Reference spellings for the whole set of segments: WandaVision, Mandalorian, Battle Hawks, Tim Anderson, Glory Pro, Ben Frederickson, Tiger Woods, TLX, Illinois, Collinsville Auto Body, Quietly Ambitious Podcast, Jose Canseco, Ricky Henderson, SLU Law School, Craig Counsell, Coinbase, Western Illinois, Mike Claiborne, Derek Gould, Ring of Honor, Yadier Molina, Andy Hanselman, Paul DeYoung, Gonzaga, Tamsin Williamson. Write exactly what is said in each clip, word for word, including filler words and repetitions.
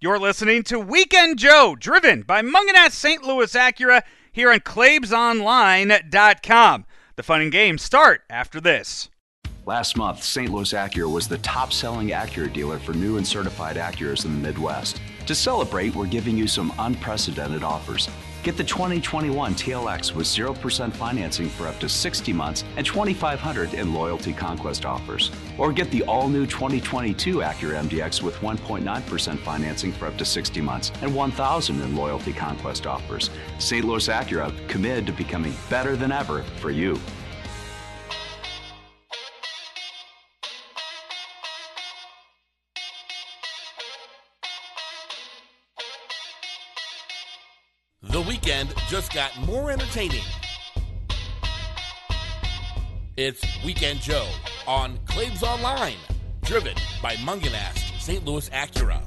You're listening to Weekend Joe, driven by Mungenast Saint Louis Acura here on Claves Online dot com. The fun and games start after this. Last month, Saint Louis Acura was the top-selling Acura dealer for new and certified Acuras in the Midwest. To celebrate, we're giving you some unprecedented offers. Get the twenty twenty-one T L X with zero percent financing for up to sixty months and twenty-five hundred dollars in loyalty conquest offers. Or get the all-new twenty twenty-two Acura M D X with one point nine percent financing for up to sixty months and one thousand dollars in loyalty conquest offers. Saint Louis Acura, committed to becoming better than ever for you. The weekend just got more entertaining. It's Weekend Joe on Claves Online, driven by Mungenast Saint Louis Acura.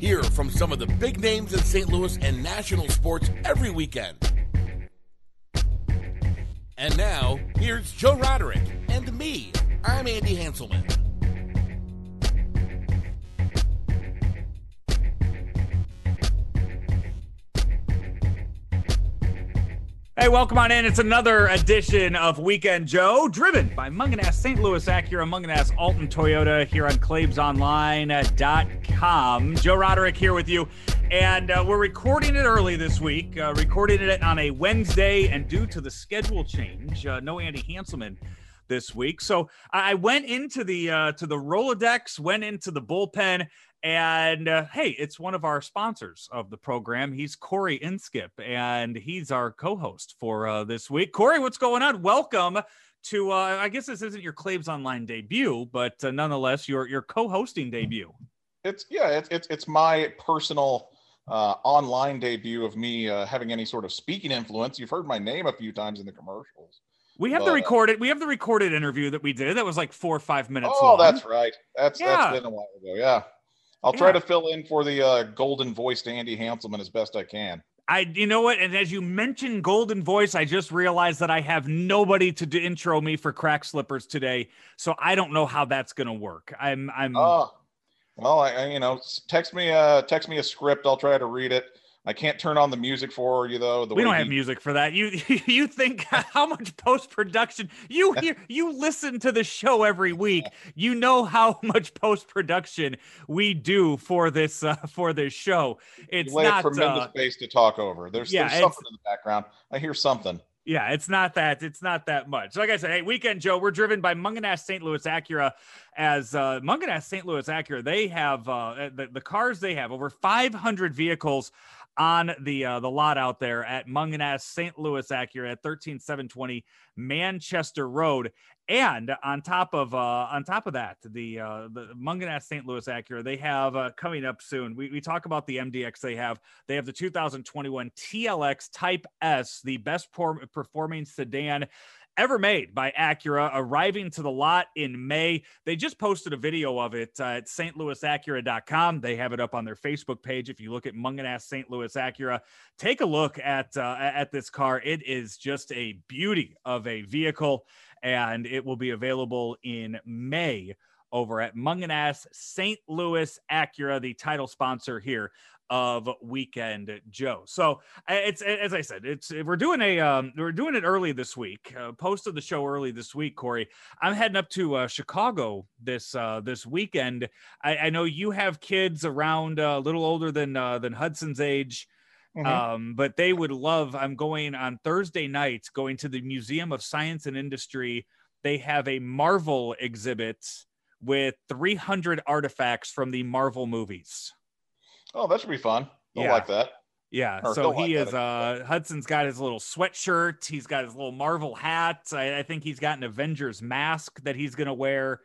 Hear from some of the big names in Saint Louis and national sports every weekend. And now, here's Joe Roderick and me. I'm Andy Hanselman. Hey, welcome on in. It's another edition of Weekend Joe, driven by Mungenast Saint Louis Acura, Mungenast Alton Toyota here on Claves Online dot com. Joe Roderick here with you, and uh, we're recording it early this week, uh, recording it on a Wednesday, and due to the schedule change, uh, no Andy Hanselman this week. So I went into the uh, to the Rolodex, went into the bullpen. And, uh, hey, it's one of our sponsors of the program. He's Corey Inskip, and he's our co-host for uh, this week. Corey, what's going on? Welcome to, uh, I guess this isn't your Claves Online debut, but uh, nonetheless, your your co-hosting debut. It's, yeah, it's it's, it's my personal uh, online debut of me uh, having any sort of speaking influence. You've heard my name a few times in the commercials. We have but, the recorded. We have the recorded interview that we did. That was like four or five minutes oh, long. Oh, that's right. That's, yeah. that's been a while ago, yeah. I'll try yeah. to fill in for the uh, golden-voiced Andy Hanselman as best I can. I, you know what? And as you mentioned golden voice, I just realized that I have nobody to do intro me for Crack Slippers today, so I don't know how that's going to work. I'm, I'm. Oh, well, I, I, you know, text me, uh, text me a script. I'll try to read it. I can't turn on the music for you though. The we don't he... have music for that. You, you think how much post-production you hear, you listen to the show every week. You know how much post-production we do for this, uh, for this show. It's not a tremendous uh, space to talk over. There's, yeah, there's something in the background. I hear something. Yeah, it's not that. It's not that much. Like I said, hey, Weekend Joe, we're driven by Mungenast Saint Louis Acura. As uh, Mungenast Saint Louis Acura, they have uh, the, the cars they have, over five hundred vehicles on the uh, the lot out there at Mungenast Saint Louis Acura at thirteen seven twenty Manchester Road. And on top of uh, on top of that, the uh, the Mungenast Saint Louis Acura, they have uh, coming up soon. We, we talk about the M D X they have. They have the two thousand twenty-one T L X Type S, the best por- performing sedan ever made by Acura, arriving to the lot in May. They just posted a video of it uh, at S T Louis Acura dot com. They have it up on their Facebook page. If you look at Mungenast Saint Louis Acura, take a look at uh, at this car. It is just a beauty of a vehicle, and it will be available in May over at Mungenast Saint Louis Acura, the title sponsor here of Weekend Joe. So it's, as I said, it's, we're doing a, um, we're doing it early this week, uh, posted the show early this week, Corey. I'm heading up to uh, Chicago this, uh, this weekend. I, I know you have kids around uh, a little older than, uh, than Hudson's age. Mm-hmm. Um, but they would love, I'm going on Thursday night, going to the Museum of Science and Industry. They have a Marvel exhibit with three hundred artifacts from the Marvel movies. Oh, that should be fun. They'll yeah. like that. Yeah. Or so he like is, uh, Hudson's got his little sweatshirt. He's got his little Marvel hat. I, I think he's got an Avengers mask that he's going to wear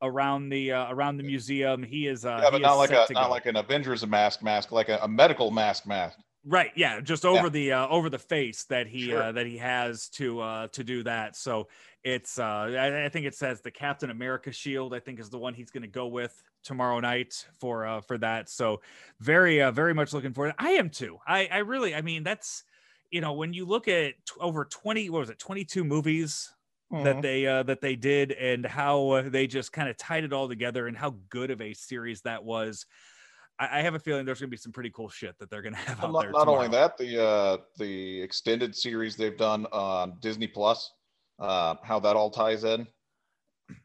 around the, uh, around the museum. He is, uh, yeah, but not like a, not like an Avengers mask mask, like a, a medical mask mask. Right. Yeah. Just over yeah. the, uh, over the face that he, sure. uh, that he has to, uh, to do that. So it's, uh, I, I think it says the Captain America shield, I think is the one he's going to go with tomorrow night for, uh, for that. So very, uh, very much looking forward. I am too. I, I really, I mean, that's, you know, when you look at t- over twenty, what was it? twenty-two movies mm-hmm. that they, uh, that they did, and how uh, they just kind of tied it all together, and how good of a series that was. I, I have a feeling there's going to be some pretty cool shit that they're going to have out not, there. Not tomorrow. Only that, the uh, the extended series they've done on Disney Plus, uh, how that all ties in.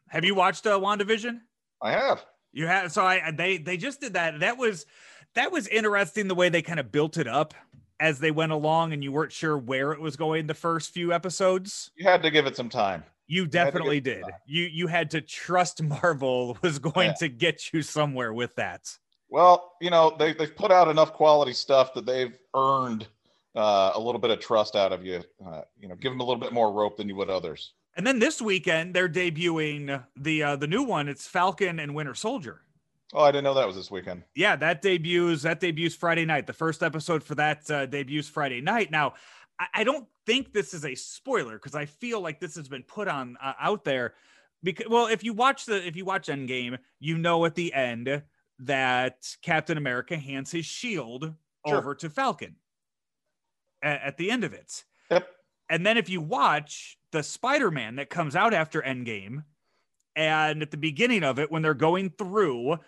Have you watched uh, WandaVision? I have. You have. So I they they just did that. That was that was interesting the way they kind of built it up as they went along, and you weren't sure where it was going the first few episodes. You had to give it some time. You definitely you did. You you had to trust Marvel was going yeah. to get you somewhere with that. Well, you know, they, they've put out enough quality stuff that they've earned uh, a little bit of trust out of you. Uh, you know, give them a little bit more rope than you would others. And then this weekend, they're debuting the uh, the new one. It's Falcon and Winter Soldier. Oh, I didn't know that was this weekend. Yeah, that debuts that debuts Friday night. The first episode for that uh, debuts Friday night. Now, I don't think this is a spoiler because I feel like this has been put on uh, out there because, well, if you watch the, if you watch Endgame, you know, at the end that Captain America hands his shield sure. over to Falcon at, at the end of it. Yep. And then if you watch the Spider-Man that comes out after Endgame and at the beginning of it, when they're going through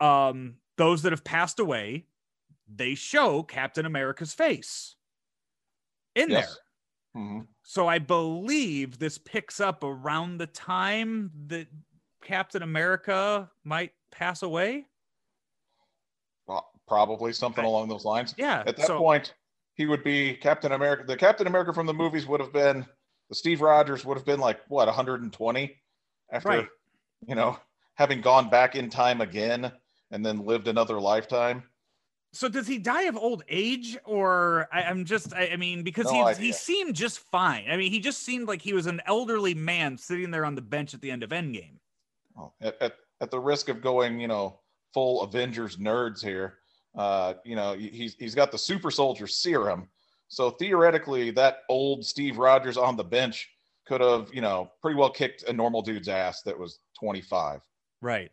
um, those that have passed away, they show Captain America's face. In yes. there. Mm-hmm. So I believe this picks up around the time that Captain America might pass away. Well, probably something I, along those lines. Yeah. At that so, point, he would be Captain America. The Captain America from the movies would have been, the Steve Rogers would have been like, what, one hundred twenty after, right. you know, having gone back in time again and then lived another lifetime. So does he die of old age or I, I'm just, I, I mean, because no he, he seemed just fine. I mean, he just seemed like he was an elderly man sitting there on the bench at the end of Endgame. Oh, at, at, at the risk of going, you know, full Avengers nerds here, uh, you know, he's, he's got the super soldier serum. So theoretically that old Steve Rogers on the bench could have, you know, pretty well kicked a normal dude's ass that was twenty-five. Right.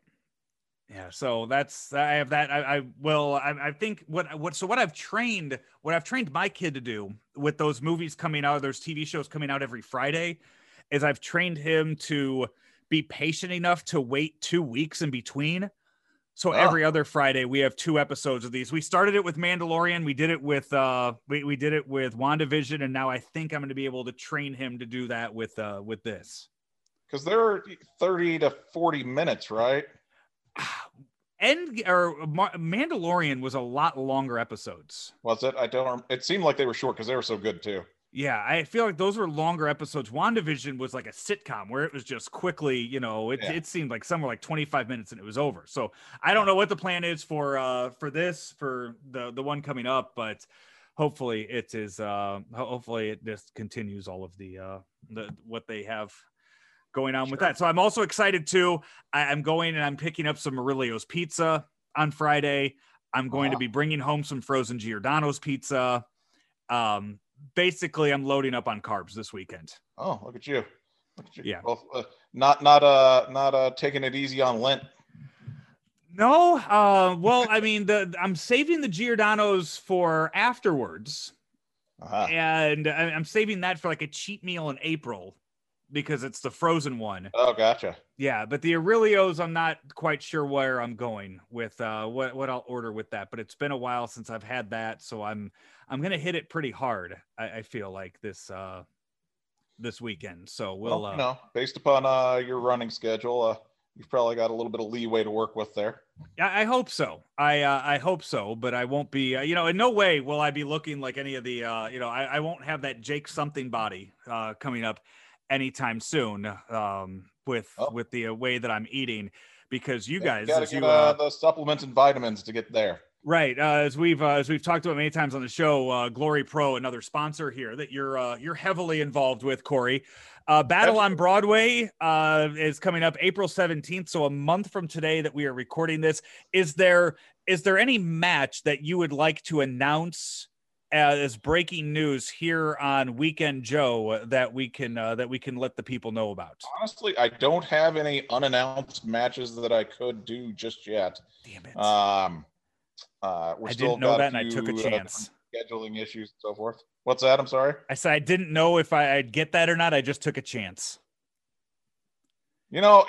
Yeah, so that's I have that I, I will I, I think what what so what I've trained what I've trained my kid to do with those movies coming out, those T V shows coming out every Friday, is I've trained him to be patient enough to wait two weeks in between. So oh. every other Friday we have two episodes of these. We started it with Mandalorian, we did it with uh we, we did it with WandaVision, and now I think I'm going to be able to train him to do that with uh with this. Because they're thirty to forty minutes, right? End or Mar- Mandalorian was a lot longer episodes. Was it? I don't. It seemed like they were short because they were so good too. Yeah, I feel like those were longer episodes. WandaVision was like a sitcom where it was just quickly, you know, it yeah. it seemed like somewhere like twenty-five minutes and it was over. So I don't know what the plan is for uh for this for the the one coming up, but hopefully it is. Uh, hopefully it just continues all of the uh the what they have going on sure. with that. So I'm also excited too. I, I'm going and I'm picking up some Aurelio's pizza on Friday. I'm going wow. to be bringing home some frozen Giordano's pizza. Um, basically I'm loading up on carbs this weekend. Oh, look at you. Look at you. Yeah. Well, uh, not, not, uh, not, uh, taking it easy on Lent. No. Uh, well, I mean, the, I'm saving the Giordano's for afterwards uh-huh. and I, I'm saving that for like a cheat meal in April. Because it's the frozen one. Oh, gotcha. Yeah, but the Aurelio's, I'm not quite sure where I'm going with uh, what what I'll order with that. But it's been a while since I've had that, so I'm I'm gonna hit it pretty hard. I, I feel like this uh, this weekend. So we'll. Well uh, no, based upon uh, your running schedule, uh, you've probably got a little bit of leeway to work with there. I, I hope so. I uh, I hope so, but I won't be. Uh, you know, in no way will I be looking like any of the. Uh, you know, I, I won't have that Jake something body uh, coming up anytime soon um with oh. with the uh, way that I'm eating, because you guys you gotta as get, you, uh, uh, the supplements and vitamins to get there right uh, as we've uh, as we've talked about many times on the show, uh Glory Pro, another sponsor here that you're uh, you're heavily involved with, Corey. uh Battle Absolutely. on Broadway uh is coming up April seventeenth, so a month from today that we are recording this. Is there is there any match that you would like to announce as breaking news here on Weekend Joe that we can uh, that we can let the people know about? Honestly, I don't have any unannounced matches that I could do just yet. Damn it! Um, uh, we're I still didn't know that, few, and I took a chance. Uh, scheduling issues and so forth. What's that? I'm sorry. I said I didn't know if I, I'd get that or not. I just took a chance. You know,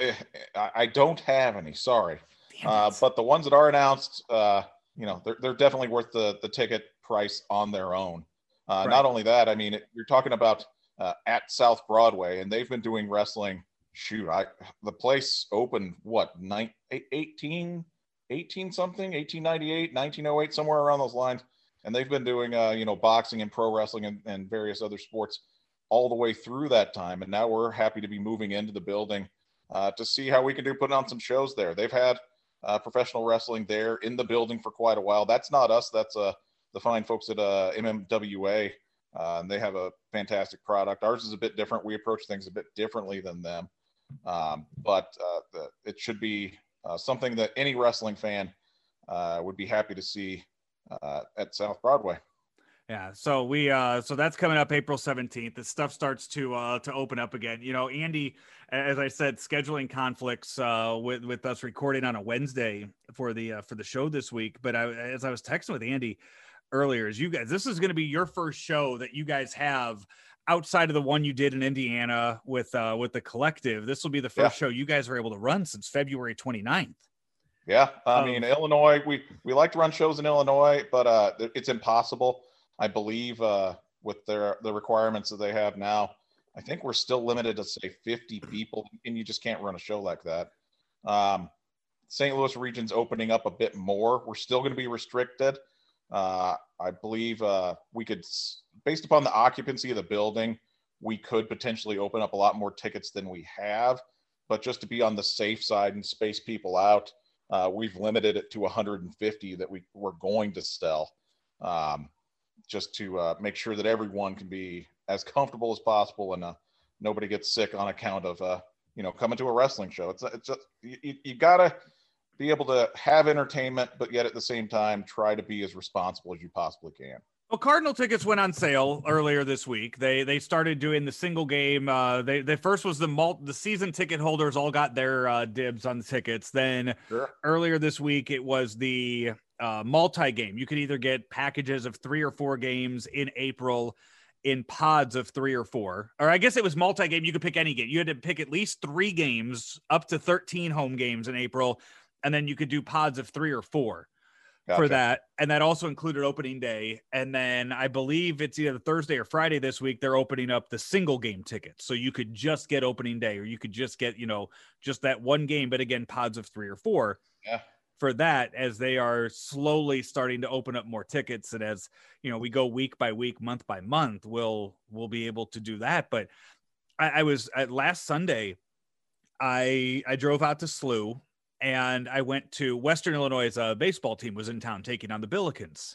I don't have any. Sorry, uh, but the ones that are announced, uh, you know, they're they're definitely worth the the ticket price on their own. Uh, right. Not only that, I mean, it, you're talking about uh, at South Broadway, and they've been doing wrestling. Shoot, I the place opened what nine, eighteen, eighteen something, eighteen ninety-eight, nineteen oh eight, somewhere around those lines. And they've been doing, uh, you know, boxing and pro wrestling and, and various other sports all the way through that time. And now we're happy to be moving into the building uh, to see how we can do putting on some shows there. They've had uh, professional wrestling there in the building for quite a while. That's not us. That's uh, the fine folks at uh, M M W A, uh, and they have a fantastic product. Ours is a bit different. We approach things a bit differently than them, um, but uh, the, it should be uh, something that any wrestling fan uh, would be happy to see uh at South Broadway. Yeah, so we uh so that's coming up April seventeenth. This stuff starts to uh to open up again. You know, Andy, as I said, scheduling conflicts uh with with us recording on a Wednesday for the uh, for the show this week, but I, as I was texting with Andy earlier, as you guys, this is going to be your first show that you guys have outside of the one you did in Indiana with uh with the collective. This will be the first yeah. show you guys were able to run since February twenty-ninth. Yeah, I mean, um, Illinois, we, we like to run shows in Illinois, but uh, it's impossible. I believe uh, with their the requirements that they have now, I think we're still limited to, say, fifty people, and you just can't run a show like that. Um, Saint Louis region's opening up a bit more. We're still going to be restricted. Uh, I believe uh, we could, based upon the occupancy of the building, we could potentially open up a lot more tickets than we have, but just to be on the safe side and space people out, Uh, we've limited it to one hundred fifty that we were going to sell, um, just to uh, make sure that everyone can be as comfortable as possible and uh, nobody gets sick on account of, uh, you know, coming to a wrestling show. It's, it's just, you, you gotta be able to have entertainment, but yet at the same time, try to be as responsible as you possibly can. Well, Cardinal tickets went on sale earlier this week. They they started doing the single game. Uh, they the first was the malt, the season ticket holders all got their uh, dibs on the tickets. Then sure. Earlier this week, it was the uh, multi-game. You could either get packages of three or four games in April in pods of three or four. Or I guess it was multi-game. You could pick any game. You had to pick at least three games, up to thirteen home games in April. And then you could do pods of three or four. Gotcha. For that, and that also included opening day, and then I believe it's either Thursday or Friday this week they're opening up the single game tickets, so you could just get opening day, or you could just get, you know, just that one game, but again, pods of three or four. Yeah. For that, as they are slowly starting to open up more tickets, and as you know, we go week by week, month by month, we'll we'll be able to do that. But I, I was at last Sunday, I I drove out to S L U. And I went to Western Illinois' uh, baseball team was in town taking on the Billikens.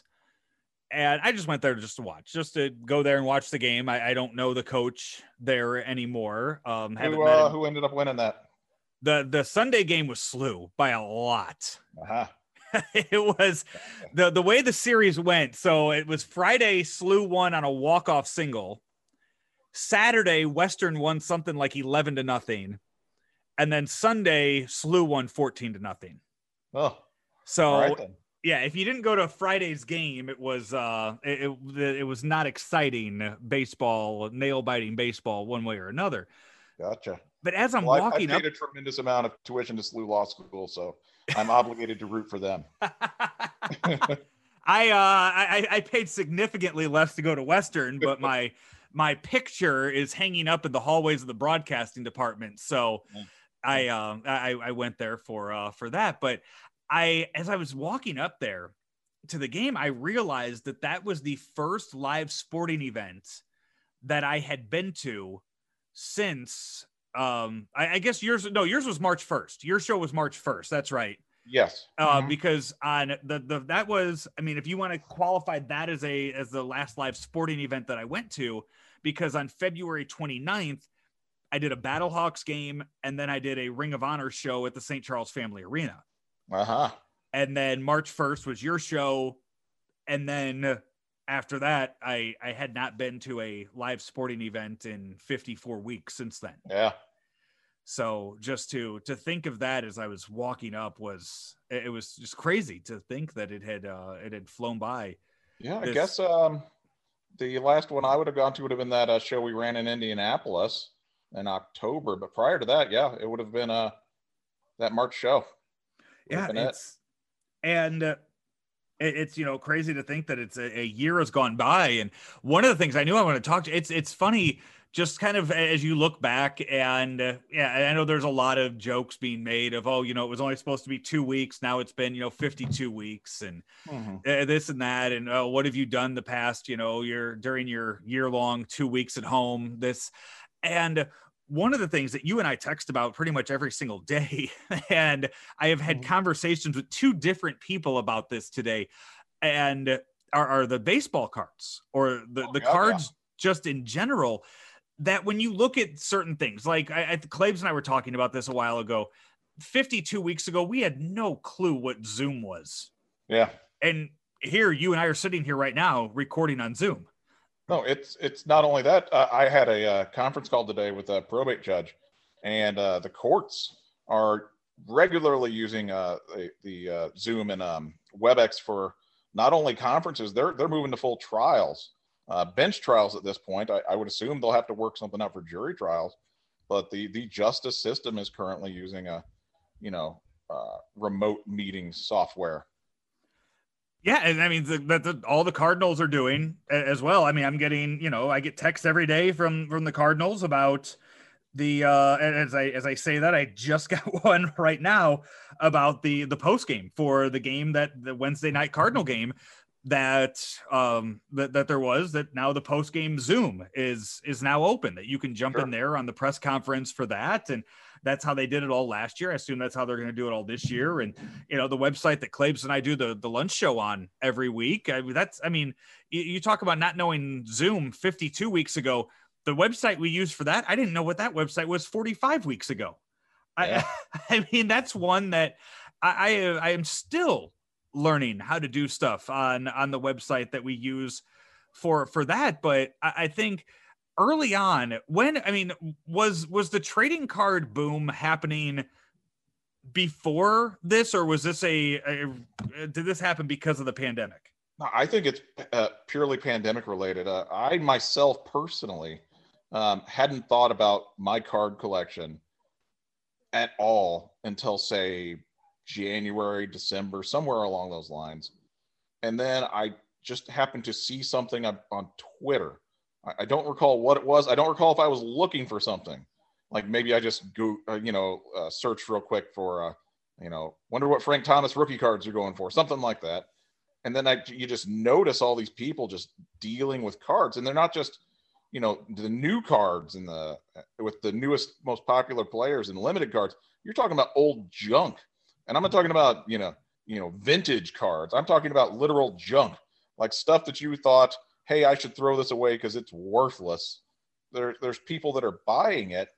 And I just went there just to watch, just to go there and watch the game. I, I don't know the coach there anymore. Um, who, uh, who ended up winning that? The the Sunday game was S L U by a lot. Uh-huh. It was the, the way the series went. So it was Friday, S L U won on a walk-off single. Saturday, Western won something like eleven to nothing. And then Sunday, S L U won fourteen to nothing. Oh, so right, yeah, if you didn't go to Friday's game, it was uh, it, it, it was not exciting baseball, nail biting baseball, one way or another. Gotcha. But as I'm well, walking, I, I paid up, a tremendous amount of tuition to S L U Law School, so I'm obligated to root for them. I, uh, I I paid significantly less to go to Western, but my my picture is hanging up in the hallways of the broadcasting department, so. Yeah. I, um, I, I went there for, uh, for that, but I, as I was walking up there to the game, I realized that that was the first live sporting event that I had been to since, um, I, I guess yours, no, yours was March first. Your show was March first. That's right. Yes. Uh, mm-hmm. Because on the, the, that was, I mean, if you want to qualify that as a, as the last live sporting event that I went to, because on February twenty-ninth, I did a Battle Hawks game, and then I did a Ring of Honor show at the Saint Charles Family Arena. Uh-huh. And then March first was your show. And then after that, I, I had not been to a live sporting event in fifty-four weeks since then. Yeah. So just to, to think of that as I was walking up was, it was just crazy to think that it had, uh, it had flown by. Yeah. This... I guess um, the last one I would have gone to would have been that uh, show we ran in Indianapolis in October, but prior to that, yeah, it would have been uh that March show. Yeah, it's, it. and uh, It's, you know, crazy to think that it's a, a year has gone by. And one of the things I knew I want to talk to, it's, it's funny, just kind of as you look back and uh, yeah, I know there's a lot of jokes being made of, oh, you know, it was only supposed to be two weeks. Now it's been, you know, fifty-two weeks and mm-hmm. uh, this and that. And uh, what have you done the past, you know, your during your year long two weeks at home, this. And one of the things that you and I text about pretty much every single day, and I have had conversations with two different people about this today, and are, are the baseball cards or the, oh, the yeah, cards yeah. just in general, that when you look at certain things, like I, I Claves and I were talking about this a while ago, fifty-two weeks ago, we had no clue what Zoom was. Yeah. And here you and I are sitting here right now recording on Zoom. No, it's it's not only that. Uh, I had a uh, conference call today with a probate judge, and uh, the courts are regularly using uh, the, the uh, Zoom and um, WebEx for not only conferences. They're they're moving to full trials, uh, bench trials at this point. I, I would assume they'll have to work something out for jury trials, but the the justice system is currently using a you know uh, remote meeting software. Yeah. And I mean, that the, all the Cardinals are doing as well. I mean, I'm getting, you know, I get texts every day from, from the Cardinals about the, uh, as I, as I say that, I just got one right now about the, the post game for the game that the Wednesday night Cardinal game that, um, that, that there was that now the post game Zoom is, is now open, that you can jump sure. in there on the press conference for that. And that's how they did it all last year. I assume that's how they're going to do it all this year. And, you know, the website that Claves and I do the, the lunch show on every week. I mean, that's, I mean, you, you talk about not knowing Zoom fifty-two weeks ago, the website we used for that, I didn't know what that website was forty-five weeks ago. Yeah. I, I mean, that's one that I, I, I am still learning how to do stuff on, on the website that we use for, for that. But I, I think, early on, when, I mean, was, was the trading card boom happening before this, or was this a, a did this happen because of the pandemic? I think it's uh, purely pandemic related. Uh, I myself personally um, hadn't thought about my card collection at all until, say, January, December, somewhere along those lines. And then I just happened to see something on, on Twitter. I don't recall what it was. I don't recall if I was looking for something. Like maybe I just go, uh, you know, uh, search real quick for, uh, you know, wonder what Frank Thomas rookie cards are going for, something like that. And then I, you just notice all these people just dealing with cards, and they're not just, you know, the new cards and the with the newest, most popular players and limited cards. You're talking about old junk, and I'm not talking about you know, you know, vintage cards. I'm talking about literal junk, like stuff that you thought, hey, I should throw this away because it's worthless. There, there's people that are buying it.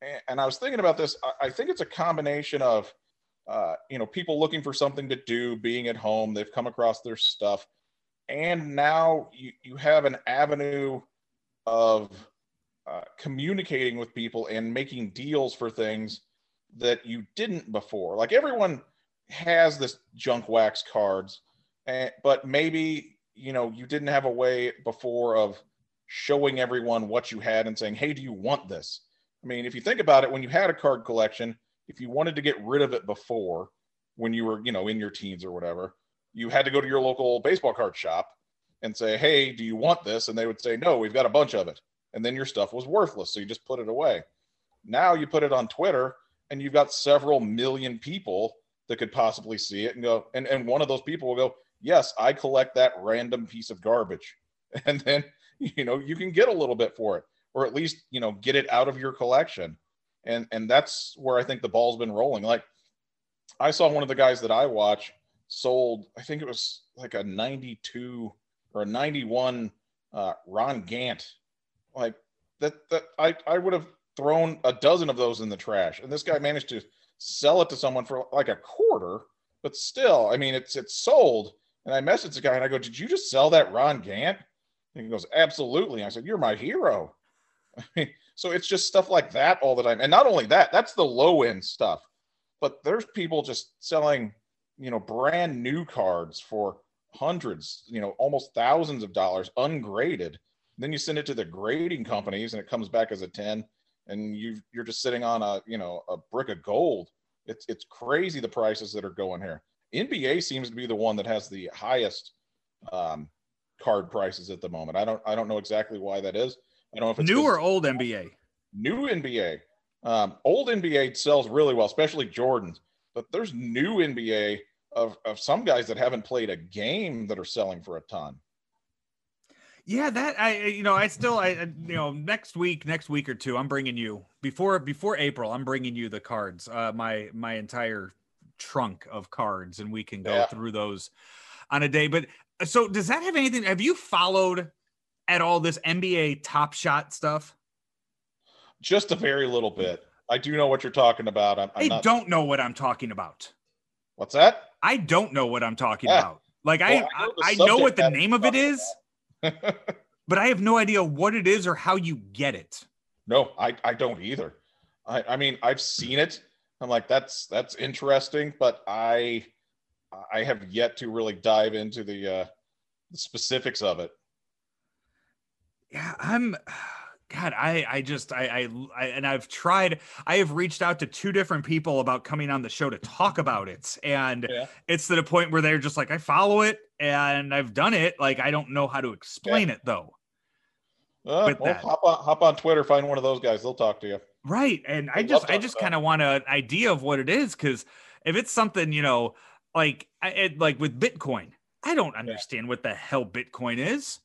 And, and I was thinking about this. I, I think it's a combination of, uh, you know, people looking for something to do, being at home, they've come across their stuff. And now you, you have an avenue of uh, communicating with people and making deals for things that you didn't before. Like everyone has this junk wax cards, and, but maybe, you know, you didn't have a way before of showing everyone what you had and saying, hey, do you want this? I mean, if you think about it, when you had a card collection, if you wanted to get rid of it before, when you were, you know, in your teens or whatever, you had to go to your local baseball card shop and say, hey, do you want this? And they would say, no, we've got a bunch of it. And then your stuff was worthless. So you just put it away. Now you put it on Twitter and you've got several million people that could possibly see it and go, and, and one of those people will go, yes, I collect that random piece of garbage. And then, you know, you can get a little bit for it, or at least, you know, get it out of your collection. And and that's where I think the ball's been rolling. Like I saw one of the guys that I watch sold, I think it was like a ninety-two or a ninety-one uh, Ron Gant. Like that, that I, I would have thrown a dozen of those in the trash. And this guy managed to sell it to someone for like a quarter, but still, I mean, it's it's sold. And I messaged the guy and I go, did you just sell that Ron Gant? And he goes, absolutely. And I said, you're my hero. I mean, so it's just stuff like that all the time. And not only that, that's the low end stuff, but there's people just selling, you know, brand new cards for hundreds, you know, almost thousands of dollars ungraded. And then you send it to the grading companies and it comes back as a ten and you you're just sitting on a, you know, a brick of gold. It's, it's crazy. The prices that are going here. N B A seems to be the one that has the highest um, card prices at the moment. I don't I don't know exactly why that is. I don't know if it's new or old N B A. New N B A. Um, old N B A sells really well, especially Jordans. But there's new N B A of, of some guys that haven't played a game that are selling for a ton. Yeah, that I, you know, I still, I, you know, next week, next week or two, I'm bringing you before, before April, I'm bringing you the cards, uh, my, my entire trunk of cards, and we can go yeah. through those on a day. But so does that have anything, have you followed at all this N B A Top Shot stuff? Just a very little bit. I do know what you're talking about. I'm, I'm I not... don't know what I'm talking about. What's that? I don't know what I'm talking yeah. about. Like well, I, I, know, I know what the name of it is. But I have no idea what it is or how you get it. No, I, I don't either. I, I mean, I've seen it. I'm like, that's that's interesting, but I I have yet to really dive into the, uh, the specifics of it. Yeah, I'm. God, I I just I, I I and I've tried. I have reached out to two different people about coming on the show to talk about it, and yeah. it's to the point where they're just like, I follow it. And I've done it. Like, I don't know how to explain yeah. it, though. Uh, but well, that, hop, on, hop on Twitter, find one of those guys. They'll talk to you. Right. And I just, I just kind of want an idea of what it is. Because if it's something, you know, like, I, it, like with Bitcoin, I don't understand yeah. what the hell Bitcoin is.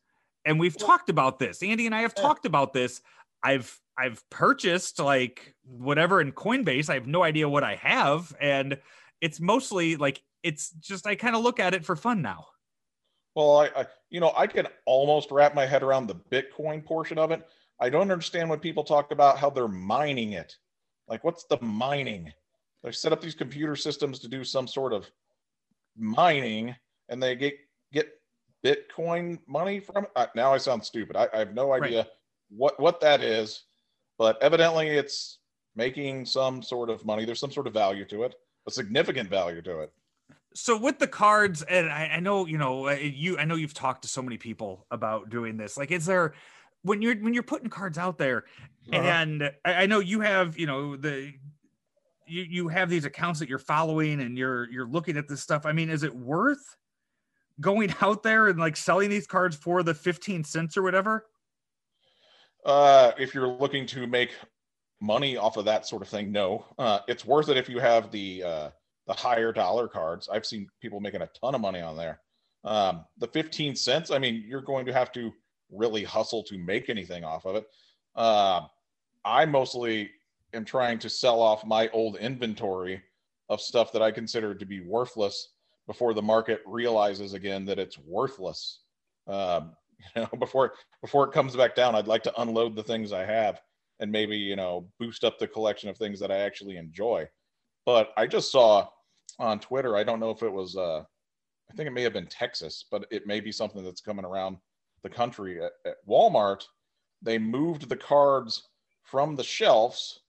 And we've yeah. talked about this. Andy and I have yeah. talked about this. I've, I've purchased like whatever in Coinbase. I have no idea what I have. And it's mostly like, it's just, I kind of look at it for fun now. Well, I, I, you know, I can almost wrap my head around the Bitcoin portion of it. I don't understand when people talk about how they're mining it. Like, what's the mining? They set up these computer systems to do some sort of mining, and they get get Bitcoin money from it. Uh, now I sound stupid. I, I have no idea right. what, what that is, but evidently it's making some sort of money. There's some sort of value to it, a significant value to it. So with the cards, and I, I know, you know, you, I know you've talked to so many people about doing this. Like, is there, when you're, when you're putting cards out there uh-huh. and I, I know you have, you know, the, you, you have these accounts that you're following and you're, you're looking at this stuff. I mean, is it worth going out there and like selling these cards for the fifteen cents or whatever? Uh, if you're looking to make money off of that sort of thing, no, uh, it's worth it. If you have the, uh, the higher dollar cards. I've seen people making a ton of money on there. Um, the fifteen cents, I mean, you're going to have to really hustle to make anything off of it. Uh, I mostly am trying to sell off my old inventory of stuff that I consider to be worthless before the market realizes again that it's worthless. Um, you know, before, before it comes back down, I'd like to unload the things I have and maybe, you know, boost up the collection of things that I actually enjoy. But I just saw on Twitter, I don't know if it was, uh, I think it may have been Texas, but it may be something that's coming around the country. At, at Walmart, they moved the cards from the shelves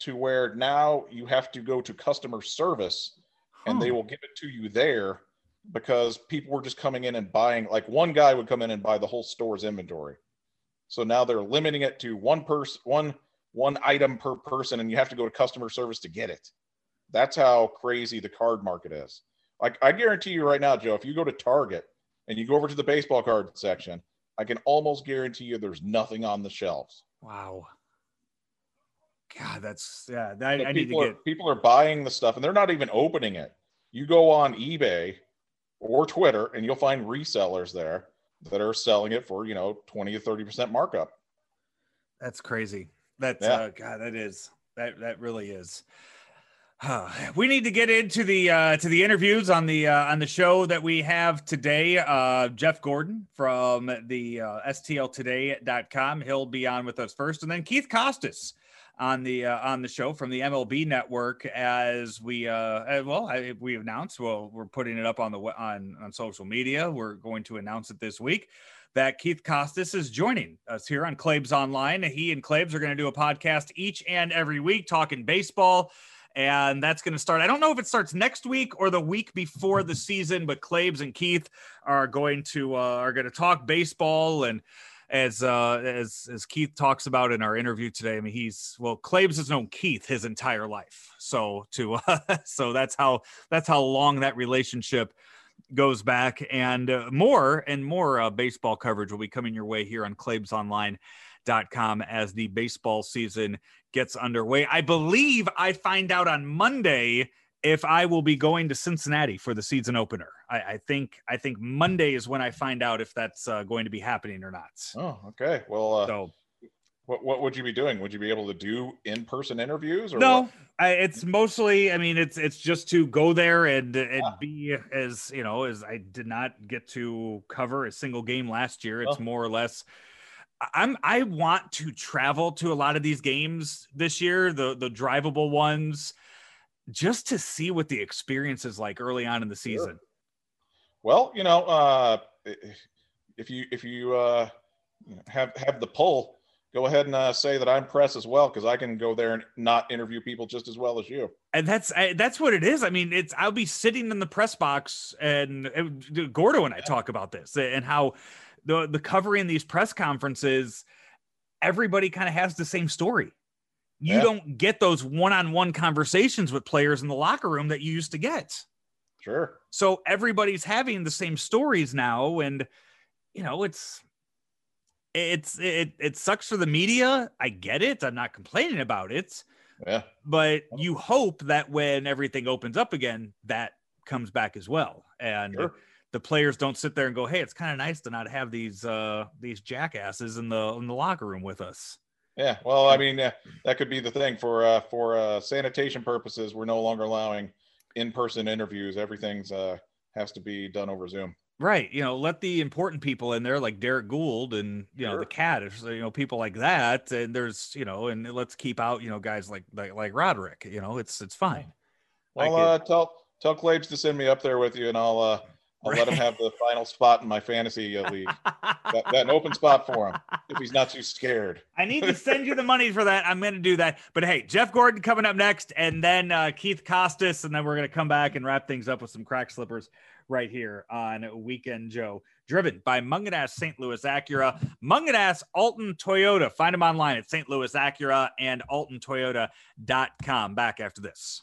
to where now you have to go to customer service huh. and they will give it to you there because people were just coming in and buying. Like one guy would come in and buy the whole store's inventory. So now they're limiting it to one person, one, one item per person, and you have to go to customer service to get it. That's how crazy the card market is. Like, I guarantee you right now, Joe, if you go to Target and you go over to the baseball card section, I can almost guarantee you there's nothing on the shelves. Wow. God, that's, yeah, that, I need to get... Are, people are buying the stuff, and they're not even opening it. You go on eBay or Twitter, and you'll find resellers there that are selling it for, you know, twenty or thirty percent markup. That's crazy. That's, yeah. uh, God, that is. That, that really is. We need to get into the uh, to the interviews on the uh, on the show that we have today. Uh, Jeff Gordon from the uh, S T L today dot com. He'll be on with us first, and then Keith Costas on the uh, on the show from the M L B Network. As we uh, well, I, we announced. Well, we're putting it up on the on on social media. We're going to announce it this week that Keith Costas is joining us here on Claves Online. He and Claves are going to do a podcast each and every week talking baseball. And that's going to start. I don't know if it starts next week or the week before the season, but Claves and Keith are going to uh, are going to talk baseball and as uh, as as Keith talks about in our interview today. I mean, he's well, Claves has known Keith his entire life, so to uh, so that's how that's how long that relationship goes back, and uh, more and more uh, baseball coverage will be coming your way here on Claves Online dot com as the baseball season gets underway. I believe I find out on Monday if I will be going to Cincinnati for the season opener. I, I think I think Monday is when I find out if that's uh, going to be happening or not. Oh, okay. Well, uh, so, what what would you be doing? Would you be able to do in-person interviews? Or no, I, it's mostly, I mean, it's it's just to go there and, and ah. be as, you know, as I did not get to cover a single game last year. It's oh. more or less, I'm, I want to travel to a lot of these games this year, the the drivable ones, just to see what the experience is like early on in the season. Sure. Well, you know, uh, if you, if you uh, have, have the pull, go ahead and uh, say that I'm press as well, because I can go there and not interview people just as well as you. And that's, I, that's what it is. I mean, it's, I'll be sitting in the press box, and, and Gordo and I yeah. talk about this and how the, the covering these press conferences, everybody kind of has the same story. You yeah. don't get those one-on-one conversations with players in the locker room that you used to get. Sure. So everybody's having the same stories now. And, you know, it's, it's, it, it sucks for the media. I get it. I'm not complaining about it, yeah. but you hope that when everything opens up again, that comes back as well. And sure. the players don't sit there and go, hey, it's kind of nice to not have these, uh, these jackasses in the, in the locker room with us. Yeah, well, I mean, uh, that could be the thing for uh, for uh, sanitation purposes. We're no longer allowing in-person interviews. Everything's uh, has to be done over Zoom. Right. You know, let the important people in there, like Derek Gould and, you know, sure. the Cat, you know, people like that. And there's, you know, and let's keep out, you know, guys like like, like Roderick. You know, it's it's fine. Well, uh, tell tell Claves to send me up there with you, and I'll uh, I'll right. let him have the final spot in my fantasy league. that, that an open spot for him if he's not too scared. I need to send you the money for that. I'm going to do that. But hey, Jeff Gordon coming up next, and then uh, Keith Costas, and then we're going to come back and wrap things up with some crack slippers right here on Weekend Joe, driven by Mungenast Saint Louis Acura, Mungenast Alton Toyota. Find them online at Saint Louis Acura and alton toyota dot com. Back after this.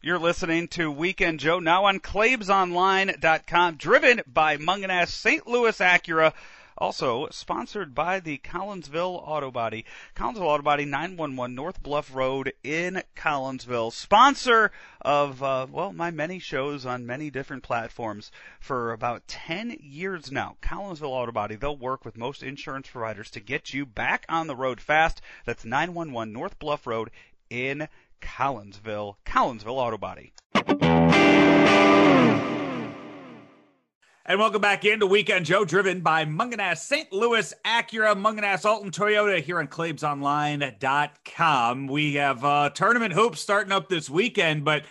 You're listening to Weekend Joe now on Claves Online dot com, driven by Mungenast Saint Louis Acura, also sponsored by the Collinsville Auto Body. Collinsville Auto Body, nine one one North Bluff Road in Collinsville, sponsor of, uh, well, my many shows on many different platforms for about ten years now. Collinsville Auto Body, they'll work with most insurance providers to get you back on the road fast. That's nine one one North Bluff Road in Collinsville. Collinsville, Collinsville Auto Body. And welcome back into Weekend Joe, driven by Mungenast Saint Louis Acura, Mungenast Alton Toyota here on Claves Online dot com. We have uh, tournament hoops starting up this weekend, but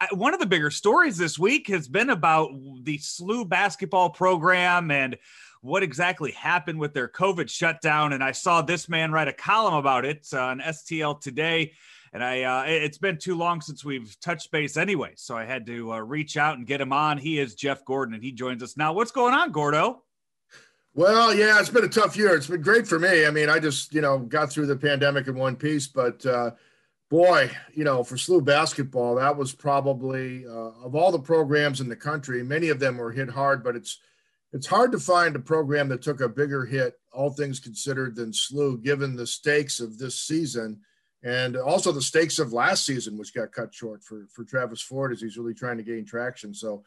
I, one of the bigger stories this week has been about the S L U basketball program and what exactly happened with their COVID shutdown. And I saw this man write a column about it on S T L Today. And I, uh, it's been too long since we've touched base anyway, so I had to uh, reach out and get him on. He is Jeff Gordon, and he joins us now. What's going on, Gordo? Well, yeah, it's been a tough year. It's been great for me. I mean, I just, you know, got through the pandemic in one piece. But, uh, boy, you know, for S L U basketball, that was probably, uh, of all the programs in the country, many of them were hit hard. But it's it's hard to find a program that took a bigger hit, all things considered, than S L U, given the stakes of this season. And also the stakes of last season, which got cut short for, for Travis Ford as he's really trying to gain traction. So,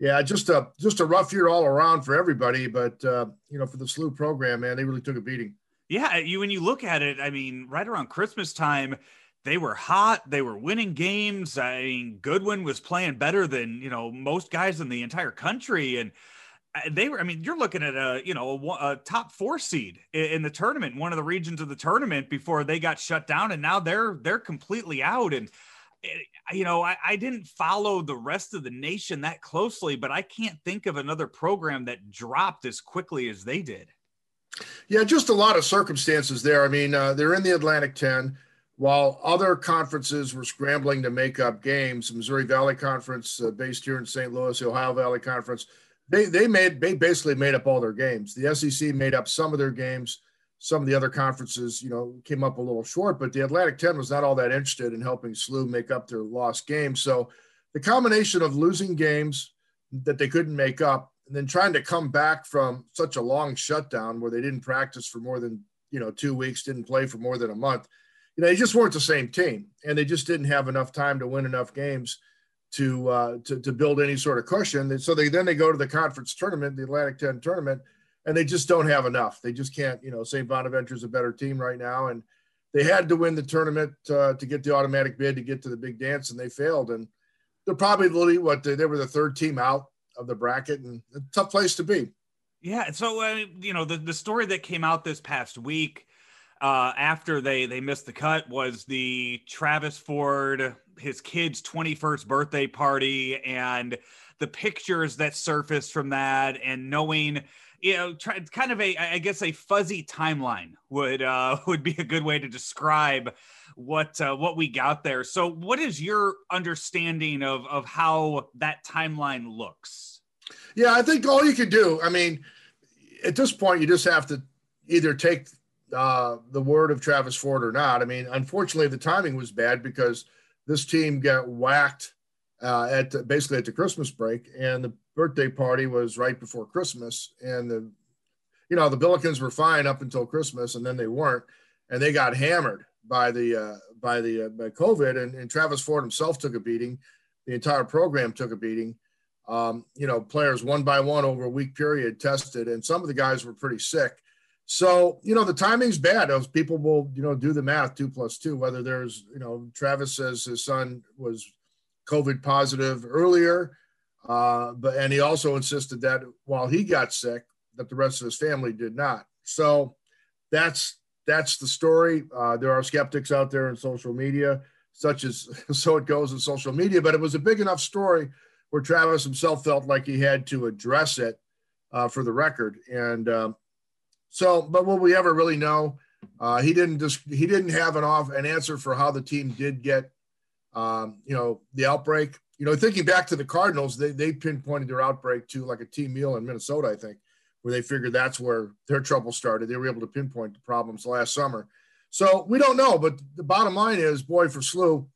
yeah, just a just a rough year all around for everybody. But, uh, you know, for the S L U program, man, they really took a beating. Yeah, you when you look at it, I mean, right around Christmas time, they were hot. They were winning games. I mean, Goodwin was playing better than, you know, most guys in the entire country. And they were, I mean, you're looking at a, you know, a, a top four seed in, in the tournament, one of the regions of the tournament before they got shut down. And now they're, they're completely out. And, you know, I, I didn't follow the rest of the nation that closely, but I can't think of another program that dropped as quickly as they did. Yeah. Just a lot of circumstances there. I mean, uh, they're in the Atlantic ten while other conferences were scrambling to make up games. Missouri Valley Conference, uh, based here in Saint Louis, the Ohio Valley Conference, They they made they basically made up all their games. The S E C made up some of their games. Some of the other conferences, you know, came up a little short, but the Atlantic ten was not all that interested in helping S L U make up their lost games. So the combination of losing games that they couldn't make up and then trying to come back from such a long shutdown where they didn't practice for more than, you know, two weeks, didn't play for more than a month, you know, they just weren't the same team, and they just didn't have enough time to win enough games to uh, to, to build any sort of cushion. So they then they go to the conference tournament, the Atlantic ten tournament, and they just don't have enough. They just can't, you know, Saint Bonaventure's a better team right now. And they had to win the tournament uh, to get the automatic bid to get to the big dance, and they failed. And they're probably literally what they, they were the third team out of the bracket, and a tough place to be. Yeah. And so, uh, you know, the, the story that came out this past week uh, after they, they missed the cut was the Travis Ford, his kid's twenty-first birthday party, and the pictures that surfaced from that, and knowing, you know, try, kind of a, I guess, a fuzzy timeline would uh, would be a good way to describe what uh, what we got there. So what is your understanding of, of how that timeline looks? Yeah, I think all you can do, I mean, at this point, you just have to either take uh, the word of Travis Ford or not. I mean, unfortunately, the timing was bad because this team got whacked uh, at the, basically at the Christmas break, and the birthday party was right before Christmas, and the, you know, the Billikens were fine up until Christmas, and then they weren't, and they got hammered by the, uh, by the, uh, by COVID, and, and Travis Ford himself took a beating. The entire program took a beating. Um, you know, players one by one over a week period tested, and some of the guys were pretty sick. So, you know, the timing's bad. Those people will, you know, do the math, two plus two, whether there's, you know, Travis says his son was COVID positive earlier, Uh, but, and he also insisted that while he got sick, that the rest of his family did not. So that's, that's the story. Uh, there are skeptics out there in social media, such as, so it goes in social media, but it was a big enough story where Travis himself felt like he had to address it, uh, for the record. And, um, so, but will we ever really know? Uh, he didn't just, he didn't have an off an answer for how the team did get, um, you know, the outbreak. You know, thinking back to the Cardinals, they they pinpointed their outbreak to like a team meal in Minnesota, I think, where they figured that's where their trouble started. They were able to pinpoint the problems last summer. So we don't know, but the bottom line is, boy, for S L U,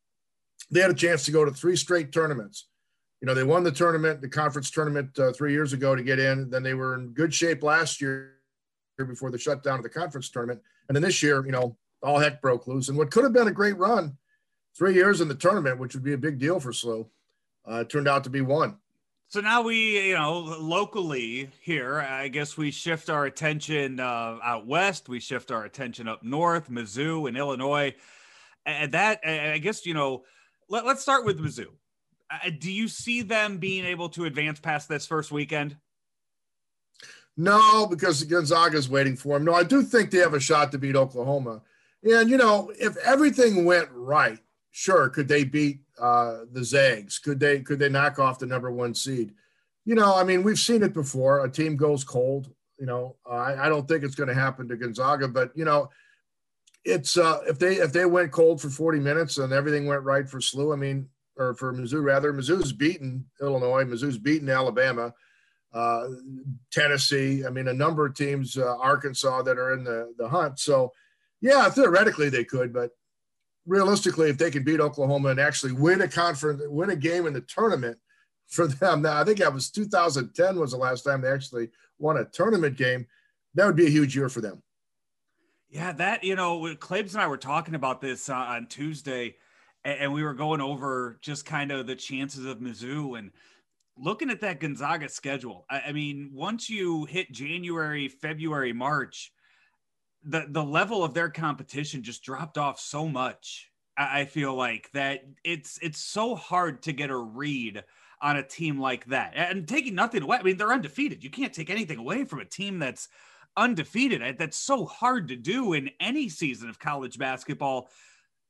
they had a chance to go to three straight tournaments. You know, they won the tournament, the conference tournament uh, three years ago to get in. Then they were in good shape last year before the shutdown of the conference tournament. And then this year, you know, all heck broke loose. And what could have been a great run, three years in the tournament, which would be a big deal for S L U, Uh, turned out to be one. So now we, you know, locally here, I guess we shift our attention uh, out west. We shift our attention up north, Mizzou and Illinois. And that, I guess, you know, let, let's start with Mizzou. Uh, do you see them being able to advance past this first weekend? No, because Gonzaga is waiting for them. No, I do think they have a shot to beat Oklahoma. And, you know, if everything went right, sure, could they beat uh, the Zags? Could they could they knock off the number one seed? You know, I mean, we've seen it before. A team goes cold. You know, I, I don't think it's going to happen to Gonzaga, but you know, it's uh, if they if they went cold for forty minutes and everything went right for S L U, I mean, or for Mizzou rather, Mizzou's beaten Illinois, Mizzou's beaten Alabama, uh, Tennessee. I mean, a number of teams, uh, Arkansas, that are in the the hunt. So, yeah, theoretically they could, but realistically, if they can beat Oklahoma and actually win a conference, win a game in the tournament for them. Now, I think that was two thousand ten was the last time they actually won a tournament game. That would be a huge year for them. Yeah, that, you know, Claibs and I were talking about this uh, on Tuesday, and, and we were going over just kind of the chances of Mizzou and looking at that Gonzaga schedule. I, I mean, once you hit January, February, March, the the level of their competition just dropped off so much. I feel like that it's, it's so hard to get a read on a team like that, and taking nothing away. I mean, they're undefeated. You can't take anything away from a team that's undefeated. That's so hard to do in any season of college basketball,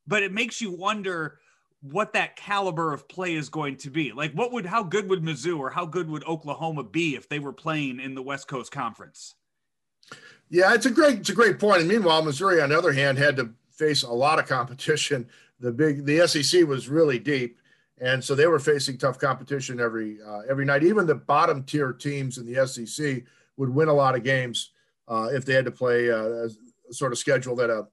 but it makes you wonder what that caliber of play is going to be. Like what would, how good would Mizzou or how good would Oklahoma be if they were playing in the West Coast Conference? Yeah, it's a great it's a great point. And meanwhile, Missouri, on the other hand, had to face a lot of competition. The big the S E C was really deep, And so they were facing tough competition every uh, every night. Even the bottom tier teams in the S E C would win a lot of games uh, if they had to play uh, a sort of schedule that a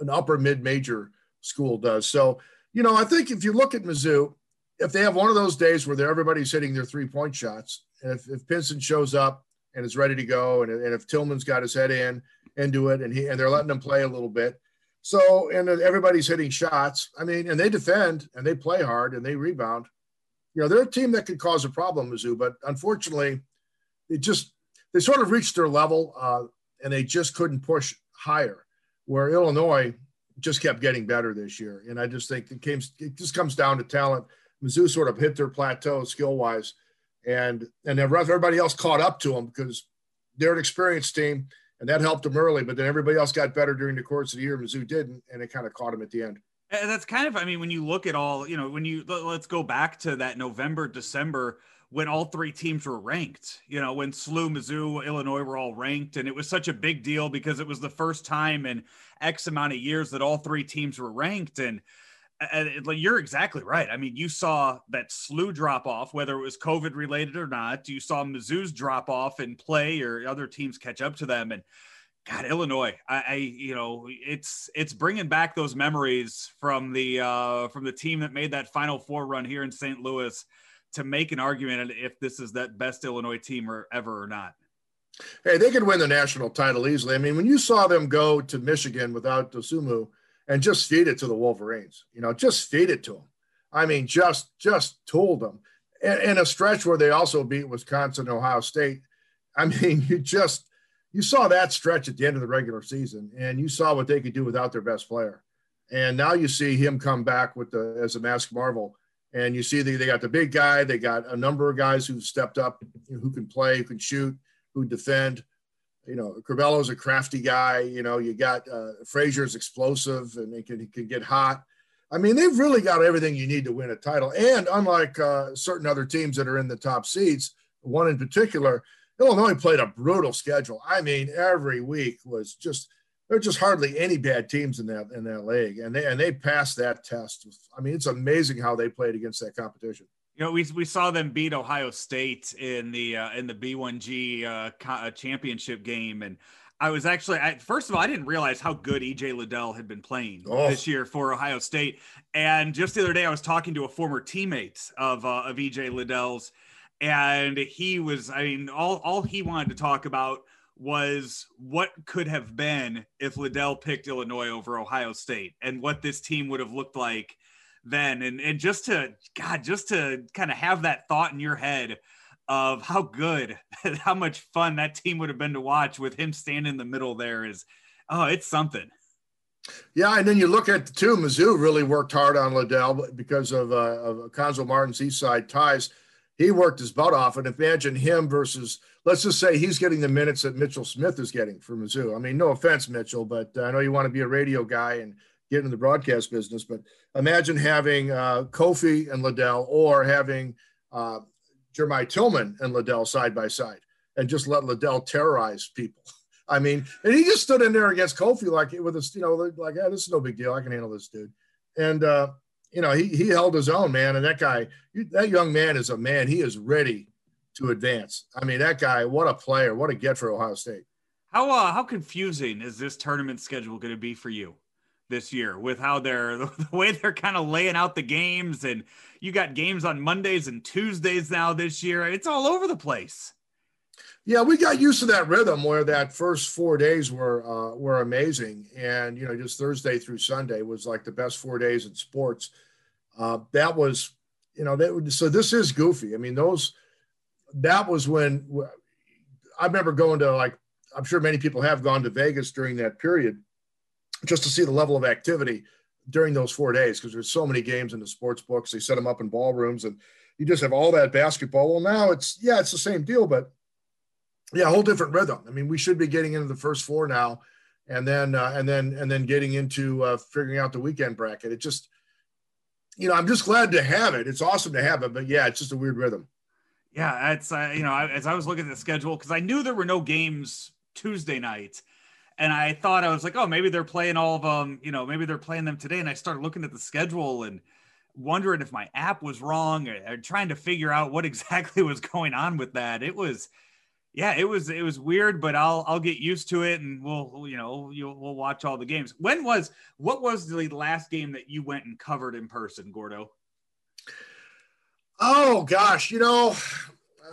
an upper mid-major school does. So, you know, I think if you look at Mizzou, if they have one of those days where everybody's hitting their three-point shots, and if, if Pinson shows up and is ready to go, and, and if Tillman's got his head in into it, and he and they're letting him play a little bit, so and everybody's hitting shots. I mean, and they defend and they play hard and they rebound. You know, they're a team that could cause a problem, Mizzou, but unfortunately, it just they sort of reached their level uh, and they just couldn't push higher. Where Illinois just kept getting better this year, and I just think it came it just comes down to talent. Mizzou sort of hit their plateau skill-wise, and and everybody else caught up to them because they're an experienced team, and that helped them early, but then everybody else got better during the course of the year. Mizzou didn't, and it kind of caught them at the end. And that's kind of, I mean, when you look at all, you know, when you, let's go back to that November, December, when all three teams were ranked, you know, when S L U, Mizzou, Illinois were all ranked. And it was such a big deal because it was the first time in X amount of years that all three teams were ranked. And And you're exactly right. I mean, you saw that S L U drop off, whether it was COVID related or not. You saw Mizzou's drop off in play or other teams catch up to them. And God, Illinois, I, I you know, it's it's bringing back those memories from the uh, from the team that made that Final Four run here in Saint Louis to make an argument if this is that best Illinois team or ever or not. Hey, they could win the national title easily. I mean, when you saw them go to Michigan without Dosunmu, and just feed it to the Wolverines, you know, just feed it to them. I mean, just, just told them. And, and a stretch where they also beat Wisconsin, Ohio State. I mean, you just, you saw that stretch at the end of the regular season, and you saw what they could do without their best player. And now you see him come back with the, as a masked marvel. And you see the, they got the big guy. They got a number of guys who stepped up, you know, who can play, who can shoot, who defend. You know, Crivello's a crafty guy. You know, you got uh, Frazier's explosive and he can, he can get hot. I mean, they've really got everything you need to win a title. And unlike uh, certain other teams that are in the top seeds, one in particular, Illinois played a brutal schedule. I mean, every week was just there were just hardly any bad teams in that in that league, and they and they passed that test. I mean, it's amazing how they played against that competition. You know, we we saw them beat Ohio State in the uh, in the B one G uh, co- championship game, and I was actually I, first of all I didn't realize how good E J Liddell had been playing oh. this year for Ohio State. And just the other day, I was talking to a former teammate of uh, of E J Liddell's, and he was I mean all all he wanted to talk about was what could have been if Liddell picked Illinois over Ohio State, and what this team would have looked like then. And and just to God, just to kind of have that thought in your head of how good, how much fun that team would have been to watch with him standing in the middle there is, oh, it's something. Yeah. And then you look at the two, Mizzou really worked hard on Liddell because of, uh, of Conzo Martin's East Side ties. He worked his butt off, and imagine him versus, let's just say he's getting the minutes that Mitchell Smith is getting for Mizzou. I mean, no offense, Mitchell, but I know you want to be a radio guy and get into the broadcast business, but imagine having uh, Kofi and Liddell, or having uh, Jeremiah Tillman and Liddell side by side, and just let Liddell terrorize people. I mean, and he just stood in there against Kofi like with a, you know, like, yeah, this is no big deal. I can handle this dude. And uh, you know, he he held his own, man. And that guy, that young man is a man. He is ready to advance. I mean, that guy, what a player, what a get for Ohio State. How uh, how confusing is this tournament schedule going to be for you this year, with how they're the way they're kind of laying out the games, and you got games on Mondays and Tuesdays now this year? It's all over the place. Yeah, we got used to that rhythm where that first four days were uh, were amazing, and you know, just Thursday through Sunday was like the best four days in sports. Uh, that was, you know, that would, so this is goofy. I mean, those that was when I remember going to, like, I'm sure many people have gone to Vegas during that period, just to see the level of activity during those four days, because there's so many games in the sports books. They set them up in ballrooms, and you just have all that basketball. Well, now it's, yeah, it's the same deal, but yeah, a whole different rhythm. I mean, we should be getting into the first four now, and then, uh, and then, and then getting into uh, figuring out the weekend bracket. It just, you know, I'm just glad to have it. It's awesome to have it, but yeah, it's just a weird rhythm. Yeah. It's, uh, you know, I, as I was looking at the schedule, cause I knew there were no games Tuesday night, and I thought, I was like, oh, maybe they're playing all of them, you know, maybe they're playing them today. And I started looking at the schedule, and wondering if my app was wrong or, or trying to figure out what exactly was going on with that. It was, yeah, it was, it was weird, but I'll, I'll get used to it, and we'll, you know, you'll, we'll watch all the games. When was, what was the last game that you went and covered in person, Gordo? Oh gosh, you know,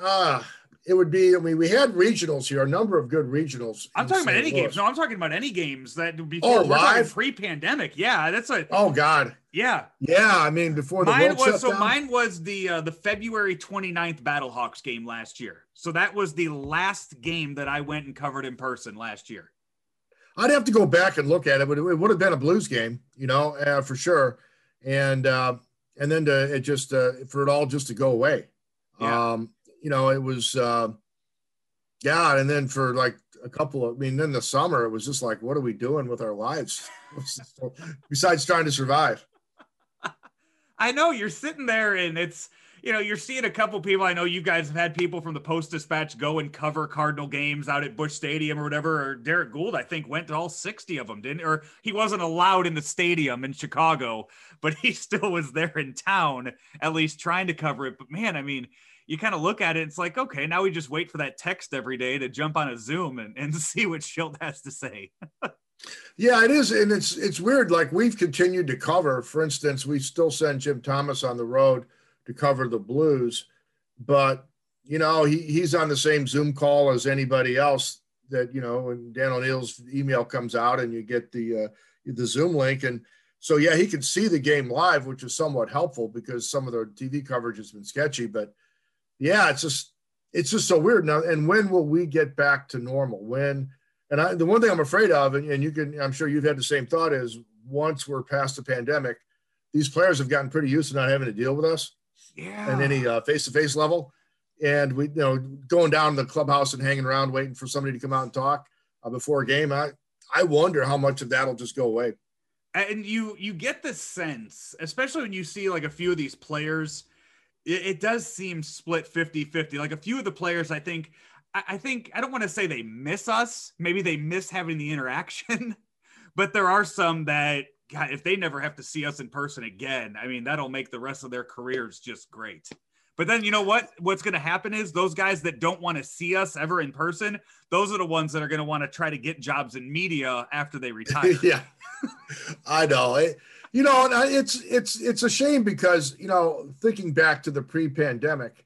uh, it would be, I mean, we had regionals here, a number of good regionals. I'm talking about any games. No, I'm talking about any games that before, oh, we're talking pre-pandemic. Yeah, that's a, oh God. Yeah. Yeah, I mean, before the mine was, so down. Mine was the uh, the February twenty-ninth Battlehawks game last year. So that was the last game that I went and covered in person last year. I'd have to go back and look at it, but it would have been a Blues game, you know, uh, for sure. And uh, and then to, it just uh, for it all just to go away. Yeah. Um, you know, it was, uh, yeah. And then for like a couple of, I mean, then the summer, it was just like, what are we doing with our lives besides trying to survive? I know you're sitting there and it's, you know, you're seeing a couple people. I know you guys have had people from the Post-Dispatch go and cover Cardinal games out at Busch Stadium or whatever. Or Derek Gould, I think, went to all sixty of them, didn't? Or he wasn't allowed in the stadium in Chicago, but he still was there in town, at least trying to cover it. But man, I mean, you kind of look at it, it's like, okay, now we just wait for that text every day to jump on a Zoom and, and see what Schilt has to say. Yeah, it is. And it's, it's weird. Like we've continued to cover, for instance, we still send Jim Thomas on the road to cover the Blues, but you know, he he's on the same Zoom call as anybody else that, you know, and Dan O'Neill's email comes out and you get the, uh, the Zoom link. And so, yeah, he can see the game live, which is somewhat helpful because some of their T V coverage has been sketchy, but yeah, it's just, it's just so weird now. And when will we get back to normal? When, And I, the one thing I'm afraid of, and, and you can, I'm sure you've had the same thought, is once we're past the pandemic, these players have gotten pretty used to not having to deal with us yeah. at any uh, face-to-face level. And we, you know, going down to the clubhouse and hanging around, waiting for somebody to come out and talk uh, before a game. I, I wonder how much of that'll just go away. And you, you get the sense, especially when you see like a few of these players, it, it does seem split fifty-fifty. Like a few of the players, I think, I think, I don't want to say they miss us. Maybe they miss having the interaction, but there are some that, God, if they never have to see us in person again, I mean, that'll make the rest of their careers just great. But then, you know what, what's going to happen is those guys that don't want to see us ever in person, those are the ones that are going to want to try to get jobs in media after they retire. Yeah, I know. It, you know, it's, it's, it's a shame because, you know, thinking back to the pre-pandemic,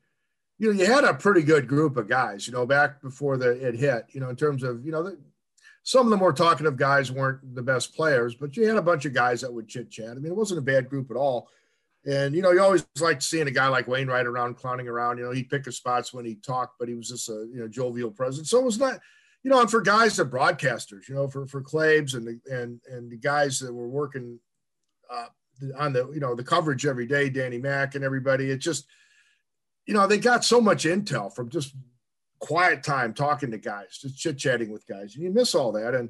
you know, you had a pretty good group of guys, you know, back before the, it hit, you know, in terms of, you know, the, some of the more talkative guys weren't the best players, but you had a bunch of guys that would chit chat. I mean, it wasn't a bad group at all. And, you know, you always liked seeing a guy like Wainwright around, clowning around, you know, he'd pick his spots when he talked, but he was just a, you know, jovial presence. So it was not, you know, and for guys that broadcasters, you know, for, for Claves and the, and, and the guys that were working uh, on the, you know, the coverage every day, Danny Mack and everybody, it just, you know, they got so much intel from just quiet time talking to guys, just chit-chatting with guys. And you miss all that. And,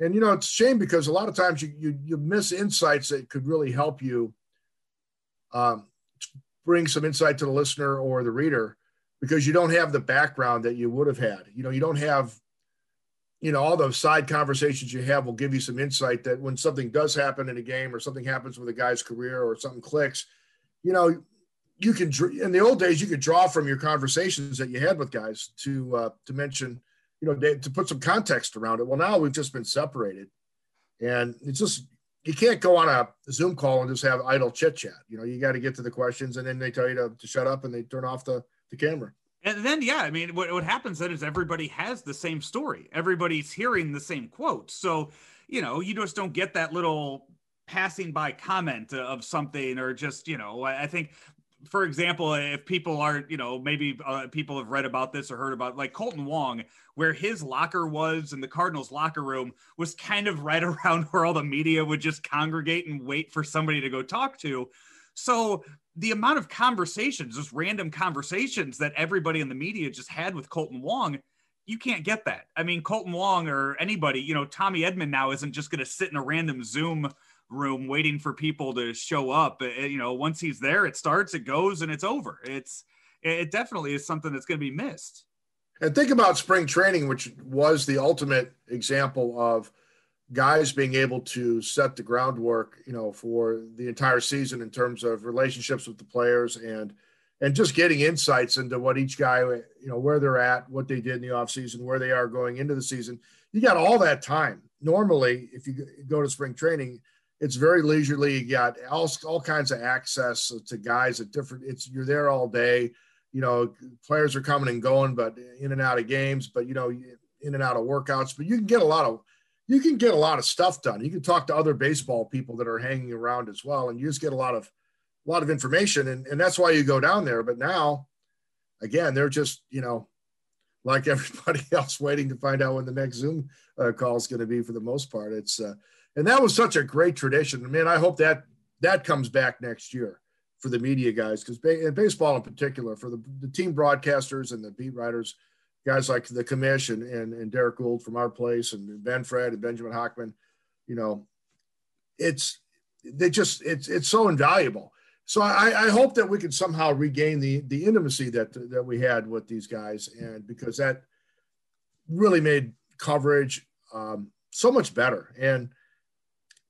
and you know, it's a shame because a lot of times you you, you miss insights that could really help you um, bring some insight to the listener or the reader because you don't have the background that you would have had. You know, you don't have, you know, all those side conversations you have will give you some insight that when something does happen in a game or something happens with a guy's career or something clicks, you know, you can, in the old days, you could draw from your conversations that you had with guys to, uh, to mention, you know, to put some context around it. Well, now we've just been separated and it's just, you can't go on a Zoom call and just have idle chit chat. You know, you got to get to the questions and then they tell you to, to shut up and they turn off the, the camera. And then, yeah, I mean, what, what happens then is everybody has the same story. Everybody's hearing the same quote. So, you know, you just don't get that little passing by comment of something or just, you know, I think, for example, if people aren't, you know, maybe uh, people have read about this or heard about like Colton Wong, where his locker was in the Cardinals locker room was kind of right around where all the media would just congregate and wait for somebody to go talk to. So the amount of conversations, just random conversations that everybody in the media just had with Colton Wong, you can't get that. I mean, Colton Wong or anybody, you know, Tommy Edman now isn't just going to sit in a random Zoom room waiting for people to show up. You know, once he's there, it starts, it goes, and it's over. It's, it definitely is something that's going to be missed. And think about spring training, which was the ultimate example of guys being able to set the groundwork, you know, for the entire season in terms of relationships with the players and and just getting insights into what each guy, you know, where they're at, what they did in the offseason, where they are going into the season. You got all that time. Normally, if you go to spring training, it's very leisurely. You got all, all kinds of access to guys at different, it's, you're there all day, you know, players are coming and going, but in and out of games, but, you know, in and out of workouts, but you can get a lot of, you can get a lot of stuff done. You can talk to other baseball people that are hanging around as well. And you just get a lot of, a lot of information. And, and that's why you go down there. But now again, they're just, you know, like everybody else, waiting to find out when the next Zoom uh, call is going to be for the most part. It's, uh, and that was such a great tradition. I mean, I hope that that comes back next year for the media guys, because ba- and baseball in particular, for the, the team broadcasters and the beat writers, guys like the commission and, and Derek Gould from our place and Ben Fred and Benjamin Hockman, you know, it's, they just, it's, it's so invaluable. So I, I hope that we can somehow regain the, the intimacy that, that we had with these guys. And because that really made coverage um, so much better. And,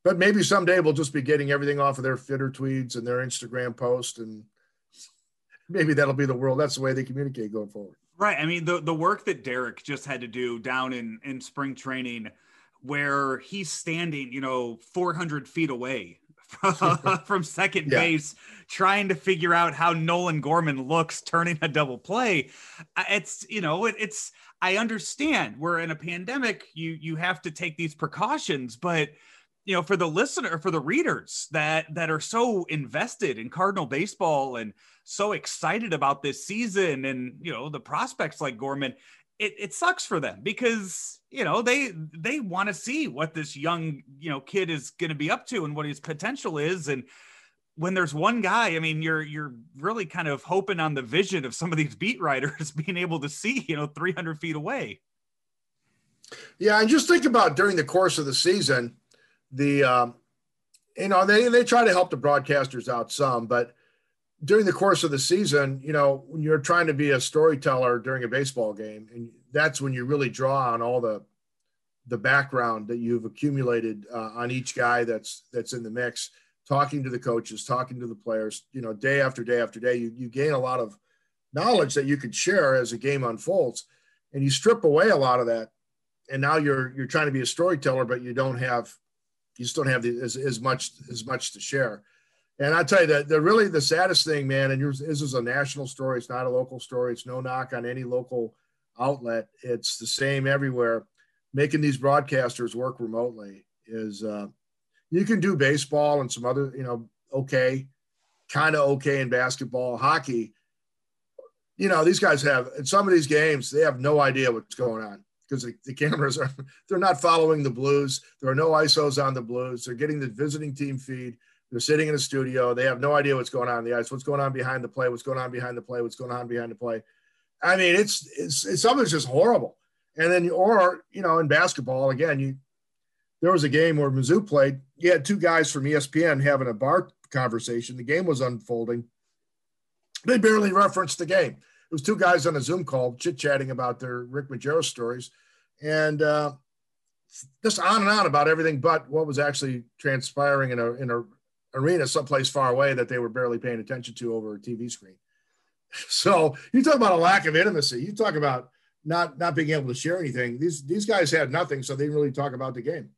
but maybe someday we'll just be getting everything off of their Twitter tweets and their Instagram post. And maybe that'll be the world. That's the way they communicate going forward. Right. I mean, the, the work that Derek just had to do down in, in spring training, where he's standing, you know, four hundred feet away from second yeah. base, trying to figure out how Nolan Gorman looks turning a double play. It's, you know, it, it's, I understand we're in a pandemic. You, you have to take these precautions, but you know, for the listener, for the readers that, that are so invested in Cardinal baseball and so excited about this season and, you know, the prospects like Gorman, it, it sucks for them because, you know, they, they want to see what this young, you know, kid is going to be up to and what his potential is. And when there's one guy, I mean, you're, you're really kind of hoping on the vision of some of these beat writers being able to see, you know, three hundred feet away. Yeah. And just think about during the course of the season, the, um, you know, they, they try to help the broadcasters out some, but during the course of the season, you know, when you're trying to be a storyteller during a baseball game, and that's when you really draw on all the, the background that you've accumulated uh, on each guy that's, that's in the mix, talking to the coaches, talking to the players, you know, day after day after day, you, you gain a lot of knowledge that you could share as a game unfolds, and you strip away a lot of that. And now you're, you're trying to be a storyteller, but you don't have, you just don't have the, as, as much as much to share. And I tell you that the really the saddest thing, man, and yours, this is a national story. It's not a local story. It's no knock on any local outlet. It's the same everywhere. Making these broadcasters work remotely is uh, you can do baseball and some other, you know, okay, kind of okay in basketball, hockey. You know, these guys have, in some of these games, they have no idea what's going on, because the cameras are, they're not following the Blues. There are no I S Os on the Blues. They're getting the visiting team feed. They're sitting in a studio. They have no idea what's going on in the ice, what's going on behind the play, what's going on behind the play, what's going on behind the play. I mean, it's, it's, it's something's just horrible. And then, or, you know, in basketball, again, you, there was a game where Mizzou played, you had two guys from E S P N having a bar conversation. The game was unfolding. They barely referenced the game. It was two guys on a Zoom call chit-chatting about their Rick Magero stories and uh, just on and on about everything but what was actually transpiring in a in a arena someplace far away that they were barely paying attention to over a T V screen. So you talk about a lack of intimacy. You talk about not not being able to share anything. These these guys had nothing, so they didn't really talk about the game.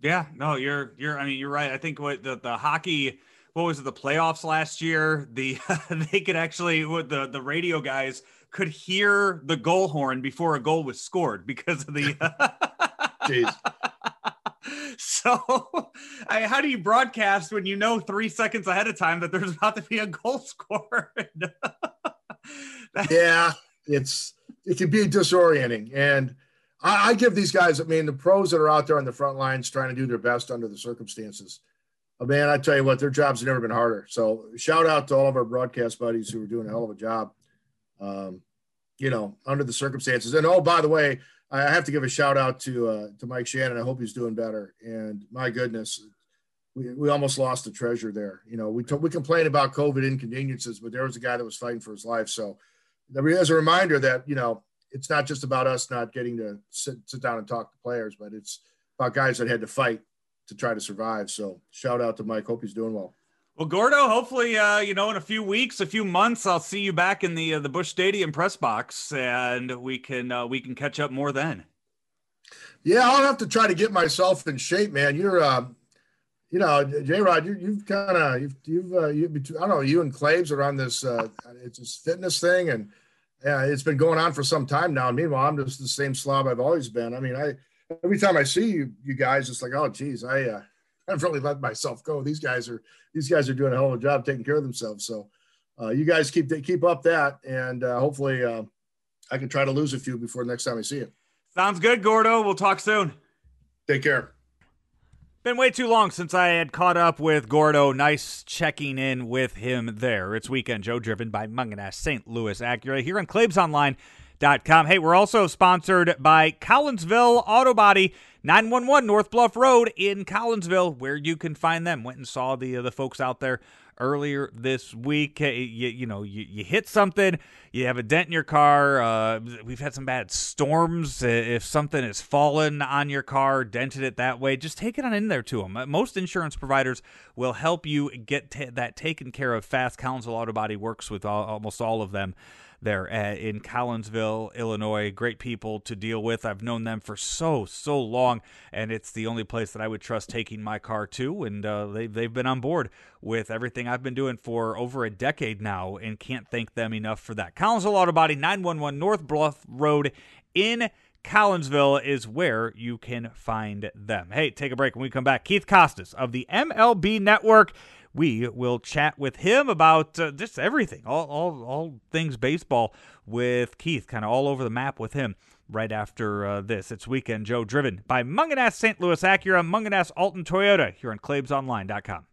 Yeah, no, you're you're. I mean, you're right. I think what the the hockey. What was it, the playoffs last year? The they could actually, the the radio guys could hear the goal horn before a goal was scored because of the. Jeez. So, I, how do you broadcast when you know three seconds ahead of time that there's about to be a goal scored? Yeah, it's it can be disorienting, and I, I give these guys. I mean, the pros that are out there on the front lines trying to do their best under the circumstances. Oh, man, I tell you what, their jobs have never been harder. So shout out to all of our broadcast buddies who are doing a hell of a job, um, you know, under the circumstances. And, oh, by the way, I have to give a shout out to uh, to Mike Shannon. I hope he's doing better. And, my goodness, we, we almost lost the treasure there. You know, we, t- we complain about COVID inconveniences, but there was a guy that was fighting for his life. So as a reminder that, you know, it's not just about us not getting to sit, sit down and talk to players, but it's about guys that had to fight to try to survive. So shout out to Mike. Hope he's doing well. Well, Gordo, hopefully, uh, you know, in a few weeks, a few months, I'll see you back in the uh, the Busch Stadium press box, and we can uh, we can catch up more then. Yeah, I'll have to try to get myself in shape, man. You're, uh, you know, J-Rod, you, you've kind of you've you've uh, you I don't know. You and Claves are on this uh, it's this fitness thing, and yeah, uh, it's been going on for some time now. And meanwhile, I'm just the same slob I've always been. I mean, I every time I see you, you guys, it's like, oh, geez, I. Uh, I've really let myself go. These guys are, these guys are doing a hell of a job taking care of themselves. So uh, you guys keep, keep up that. And uh, hopefully uh, I can try to lose a few before the next time I see you. Sounds good, Gordo. We'll talk soon. Take care. Been way too long since I had caught up with Gordo. Nice checking in with him there. It's Weekend Joe, driven by Mungenast Saint Louis Acura here on Claves Online dot com. Hey, we're also sponsored by Collinsville Auto Body. nine one one North Bluff Road in Collinsville, where you can find them. Went and saw the uh, the folks out there earlier this week. You, you know, you, you hit something, you have a dent in your car. Uh, we've had some bad storms. If something has fallen on your car, dented it that way, just take it on in there to them. Most insurance providers will help you get t- that taken care of fast. Collinsville Auto Body works with all, almost all of them. There uh, in Collinsville, Illinois. Great people to deal with. I've known them for so, so long, and it's the only place that I would trust taking my car to, and uh, they, they've been on board with everything I've been doing for over a decade now, and can't thank them enough for that. Collinsville Auto Body, nine one one North Bluff Road in Collinsville is where you can find them. Hey, take a break. When we come back, Keith Costas of the M L B Network. We will chat with him about uh, just everything, all, all all things baseball with Keith, kind of all over the map with him right after uh, this. It's Weekend Joe, driven by Mungenast Saint Louis Acura, Mungenast Alton Toyota, here on Claves Online dot com.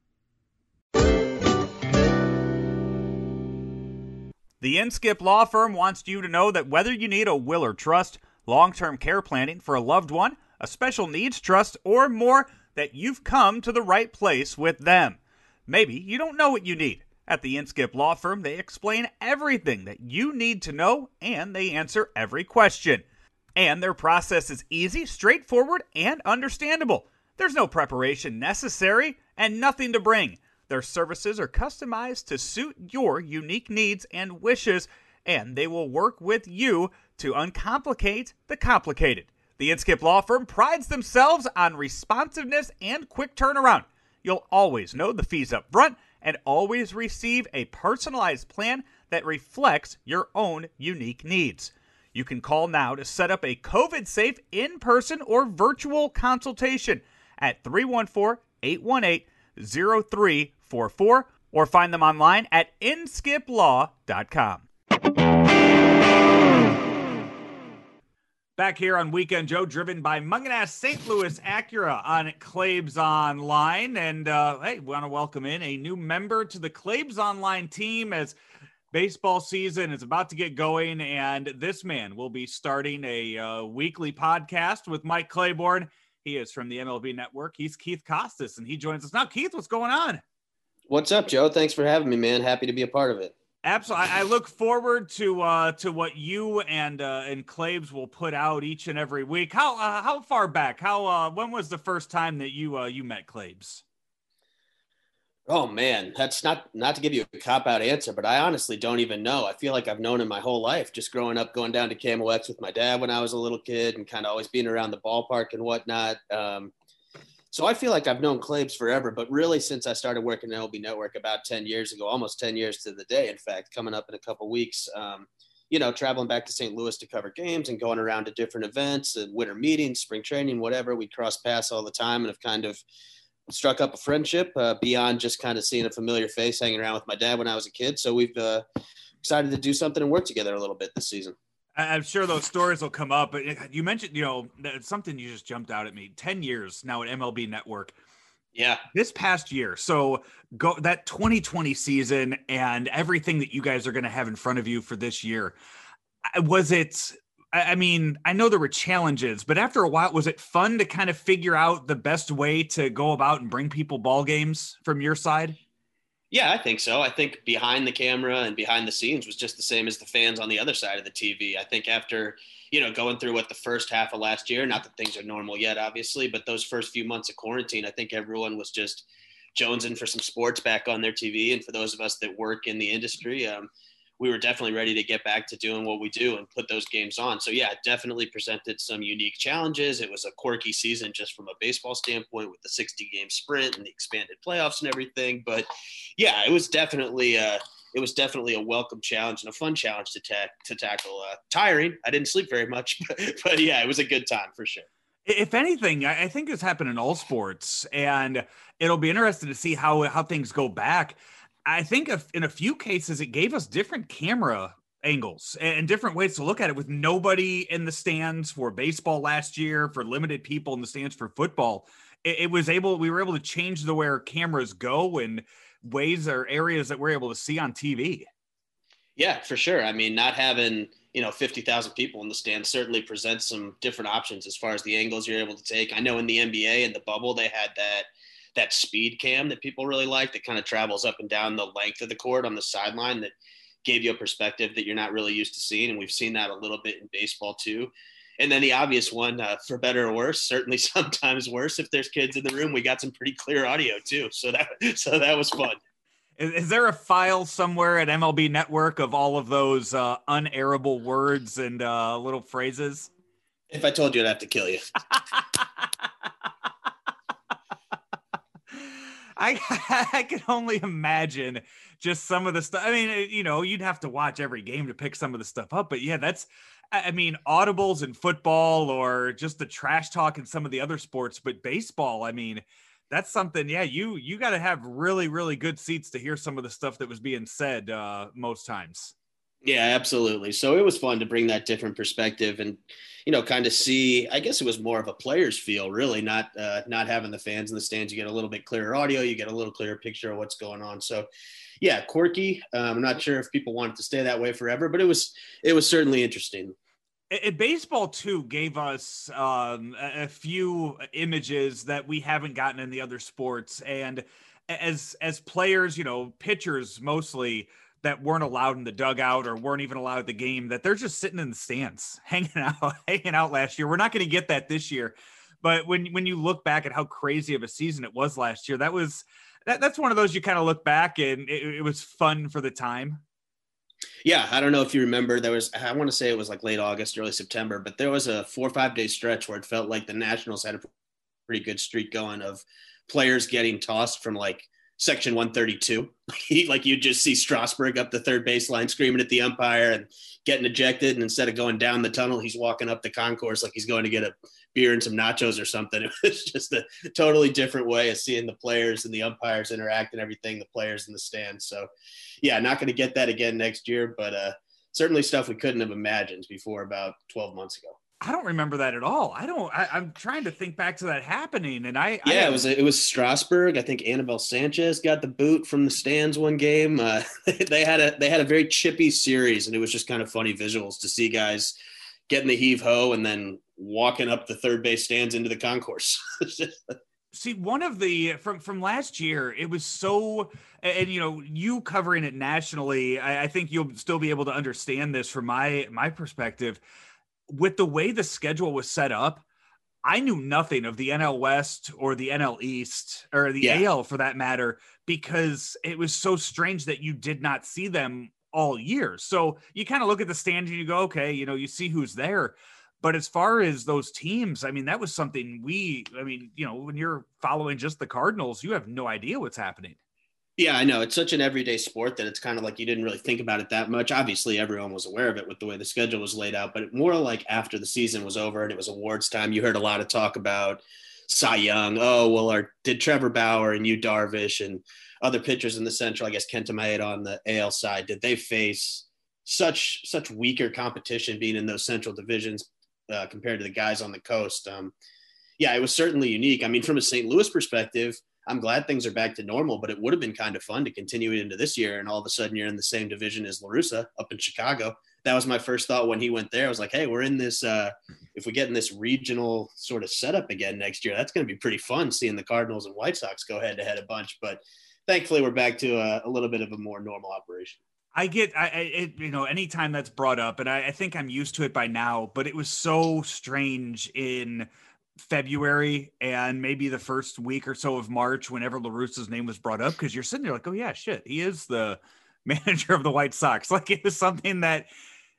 The Inskip Law Firm wants you to know that whether you need a will or trust, long-term care planning for a loved one, a special needs trust, or more, that you've come to the right place with them. Maybe you don't know what you need. At the Inskip Law Firm, they explain everything that you need to know, and they answer every question. And their process is easy, straightforward, and understandable. There's no preparation necessary and nothing to bring. Their services are customized to suit your unique needs and wishes, and they will work with you to uncomplicate the complicated. The Inskip Law Firm prides themselves on responsiveness and quick turnaround. You'll always know the fees up front and always receive a personalized plan that reflects your own unique needs. You can call now to set up a COVID-safe in-person or virtual consultation at three one four, eight one eight, zero three four four or find them online at inskip law dot com. Back here on Weekend Joe, driven by Mungenast Saint Louis Acura on Claves Online. And, uh, hey, we want to welcome in a new member to the Claves Online team as baseball season is about to get going. And this man will be starting a uh, weekly podcast with Mike Claiborne. He is from the M L B Network. He's Keith Costas, and he joins us now. Keith, what's going on? What's up, Joe? Thanks for having me, man. Happy to be a part of it. Absolutely. I look forward to uh, to what you and uh, and Claves will put out each and every week. How uh, how far back? How uh, when was the first time that you uh, you met Claves? Oh man, that's not not to give you a cop out answer, but I honestly don't even know. I feel like I've known him my whole life, just growing up, going down to Camo X with my dad when I was a little kid, and kind of always being around the ballpark and whatnot. Um, So I feel like I've known Claves forever, but really since I started working at M L B Network about ten years ago, almost ten years to the day, in fact, coming up in a couple of weeks, um, you know, traveling back to Saint Louis to cover games and going around to different events and winter meetings, spring training, whatever. We cross paths all the time and have kind of struck up a friendship uh, beyond just kind of seeing a familiar face hanging around with my dad when I was a kid. So we've uh, decided to do something and work together a little bit this season. I'm sure those stories will come up, but you mentioned, you know, something you just jumped out at me. ten years now at M L B Network. Yeah. This past year. So go that twenty twenty season and everything that you guys are going to have in front of you for this year. Was it, I mean, I know there were challenges, but after a while, was it fun to kind of figure out the best way to go about and bring people ball games from your side? Yeah, I think so. I think behind the camera and behind the scenes was just the same as the fans on the other side of the T V. I think after, you know, going through what the first half of last year, not that things are normal yet, obviously, but those first few months of quarantine, I think everyone was just jonesing for some sports back on their T V. And for those of us that work in the industry, um, we were definitely ready to get back to doing what we do and put those games on. So yeah, it definitely presented some unique challenges. It was a quirky season just from a baseball standpoint with the sixty game sprint and the expanded playoffs and everything. But yeah, it was definitely a, it was definitely a welcome challenge and a fun challenge to, ta- to tackle. Uh, tiring. I didn't sleep very much, but, but yeah, it was a good time for sure. If anything, I think this happened in all sports, and it'll be interesting to see how, how things go back. I think if, in a few cases, it gave us different camera angles and different ways to look at it, with nobody in the stands for baseball last year, for limited people in the stands for football. It, it was able, we were able to change the way our cameras go and ways or areas that we're able to see on T V. Yeah, for sure. I mean, not having, you know, fifty thousand people in the stands certainly presents some different options as far as the angles you're able to take. I know in the N B A and the bubble, they had that, that speed cam that people really like, that kind of travels up and down the length of the court on the sideline, that gave you a perspective that you're not really used to seeing. And we've seen that a little bit in baseball too. And then the obvious one, uh, for better or worse, certainly sometimes worse, if there's kids in the room, we got some pretty clear audio too. So that, so that was fun. Is there a file somewhere at M L B Network of all of those uh, unairable words and uh, little phrases? If I told you, I'd have to kill you. I, I can only imagine just some of the stuff. I mean, you know, you'd have to watch every game to pick some of the stuff up. But yeah, that's, I mean, audibles in football or just the trash talk in some of the other sports. But baseball, I mean, that's something, yeah, you you got to have really, really good seats to hear some of the stuff that was being said uh, most times. Yeah, absolutely. So it was fun to bring that different perspective and, you know, kind of see, I guess it was more of a player's feel, really, not uh, not having the fans in the stands. You get a little bit clearer audio, you get a little clearer picture of what's going on. So, yeah, quirky. Um, I'm not sure if people wanted to stay that way forever, but it was it was certainly interesting. It, baseball, too, gave us um, a few images that we haven't gotten in the other sports. And as as players, you know, pitchers mostly that weren't allowed in the dugout or weren't even allowed at the game, that they're just sitting in the stands, hanging out, hanging out last year. We're not going to get that this year. But when when you look back at how crazy of a season it was last year, that was that, that's one of those you kind of look back and it, it was fun for the time. Yeah, I don't know if you remember, there was, I want to say it was like late August, early September, but there was a four or five day stretch where it felt like the Nationals had a pretty good streak going of players getting tossed from like section one thirty-two. Like you just see Strasburg up the third baseline screaming at the umpire and getting ejected. And instead of going down the tunnel, he's walking up the concourse like he's going to get a beer and some nachos or something. It was just a totally different way of seeing the players and the umpires interact and everything, the players in the stands. So yeah, not going to get that again next year, but uh, certainly stuff we couldn't have imagined before about twelve months ago. I don't remember that at all. I don't, I, I'm trying to think back to that happening. And I, yeah, I, it was, it was Strasburg. I think Annabelle Sanchez got the boot from the stands one game. Uh, they had a, they had a very chippy series, and it was just kind of funny visuals to see guys getting the heave ho and then walking up the third base stands into the concourse. See, one of the, from, from last year, it was so, and you know, you covering it nationally, I, I think you'll still be able to understand this from my, my perspective. With the way the schedule was set up, I knew nothing of the N L West or the N L East or the yeah. A L for that matter, because it was so strange that you did not see them all year. So you kind of look at the stands and you go, okay, you know, you see who's there. But as far as those teams, I mean, that was something we, I mean, you know, when you're following just the Cardinals, you have no idea what's happening. Yeah, I know. It's such an everyday sport that it's kind of like you didn't really think about it that much. Obviously, everyone was aware of it with the way the schedule was laid out, but more like after the season was over and it was awards time, you heard a lot of talk about Cy Young. Oh, well, our, did Trevor Bauer and Yu Darvish and other pitchers in the Central, I guess Kenta Maeda on the A L side, did they face such such weaker competition being in those Central divisions uh, compared to the guys on the coast? Um, yeah, it was certainly unique. I mean, from a Saint Louis perspective, I'm glad things are back to normal, but it would have been kind of fun to continue it into this year. And all of a sudden you're in the same division as La Russa up in Chicago. That was my first thought when he went there. I was like, hey, we're in this, uh, if we get in this regional sort of setup again next year, that's going to be pretty fun seeing the Cardinals and White Sox go head to head a bunch. But thankfully we're back to a, a little bit of a more normal operation. I get, I, it, you know, anytime that's brought up, and I, I think I'm used to it by now, but it was so strange in February and maybe the first week or so of March, whenever LaRusso's name was brought up, because you're sitting there like, oh yeah, shit, he is the manager of the White Sox. Like, it was something that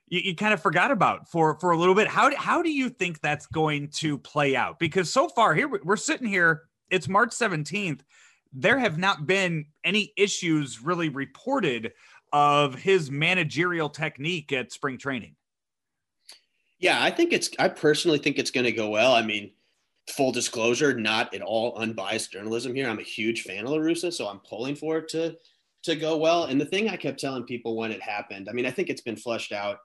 you, you kind of forgot about for, for a little bit. How do, how do you think that's going to play out? Because so far here, we're sitting here, it's March seventeenth. There have not been any issues really reported of his managerial technique at spring training. Yeah, I think it's, I personally think it's going to go well. I mean, full disclosure, not at all unbiased journalism here. I'm a huge fan of La Russa, so I'm pulling for it to, to go well. And the thing I kept telling people when it happened, I mean, I think it's been fleshed out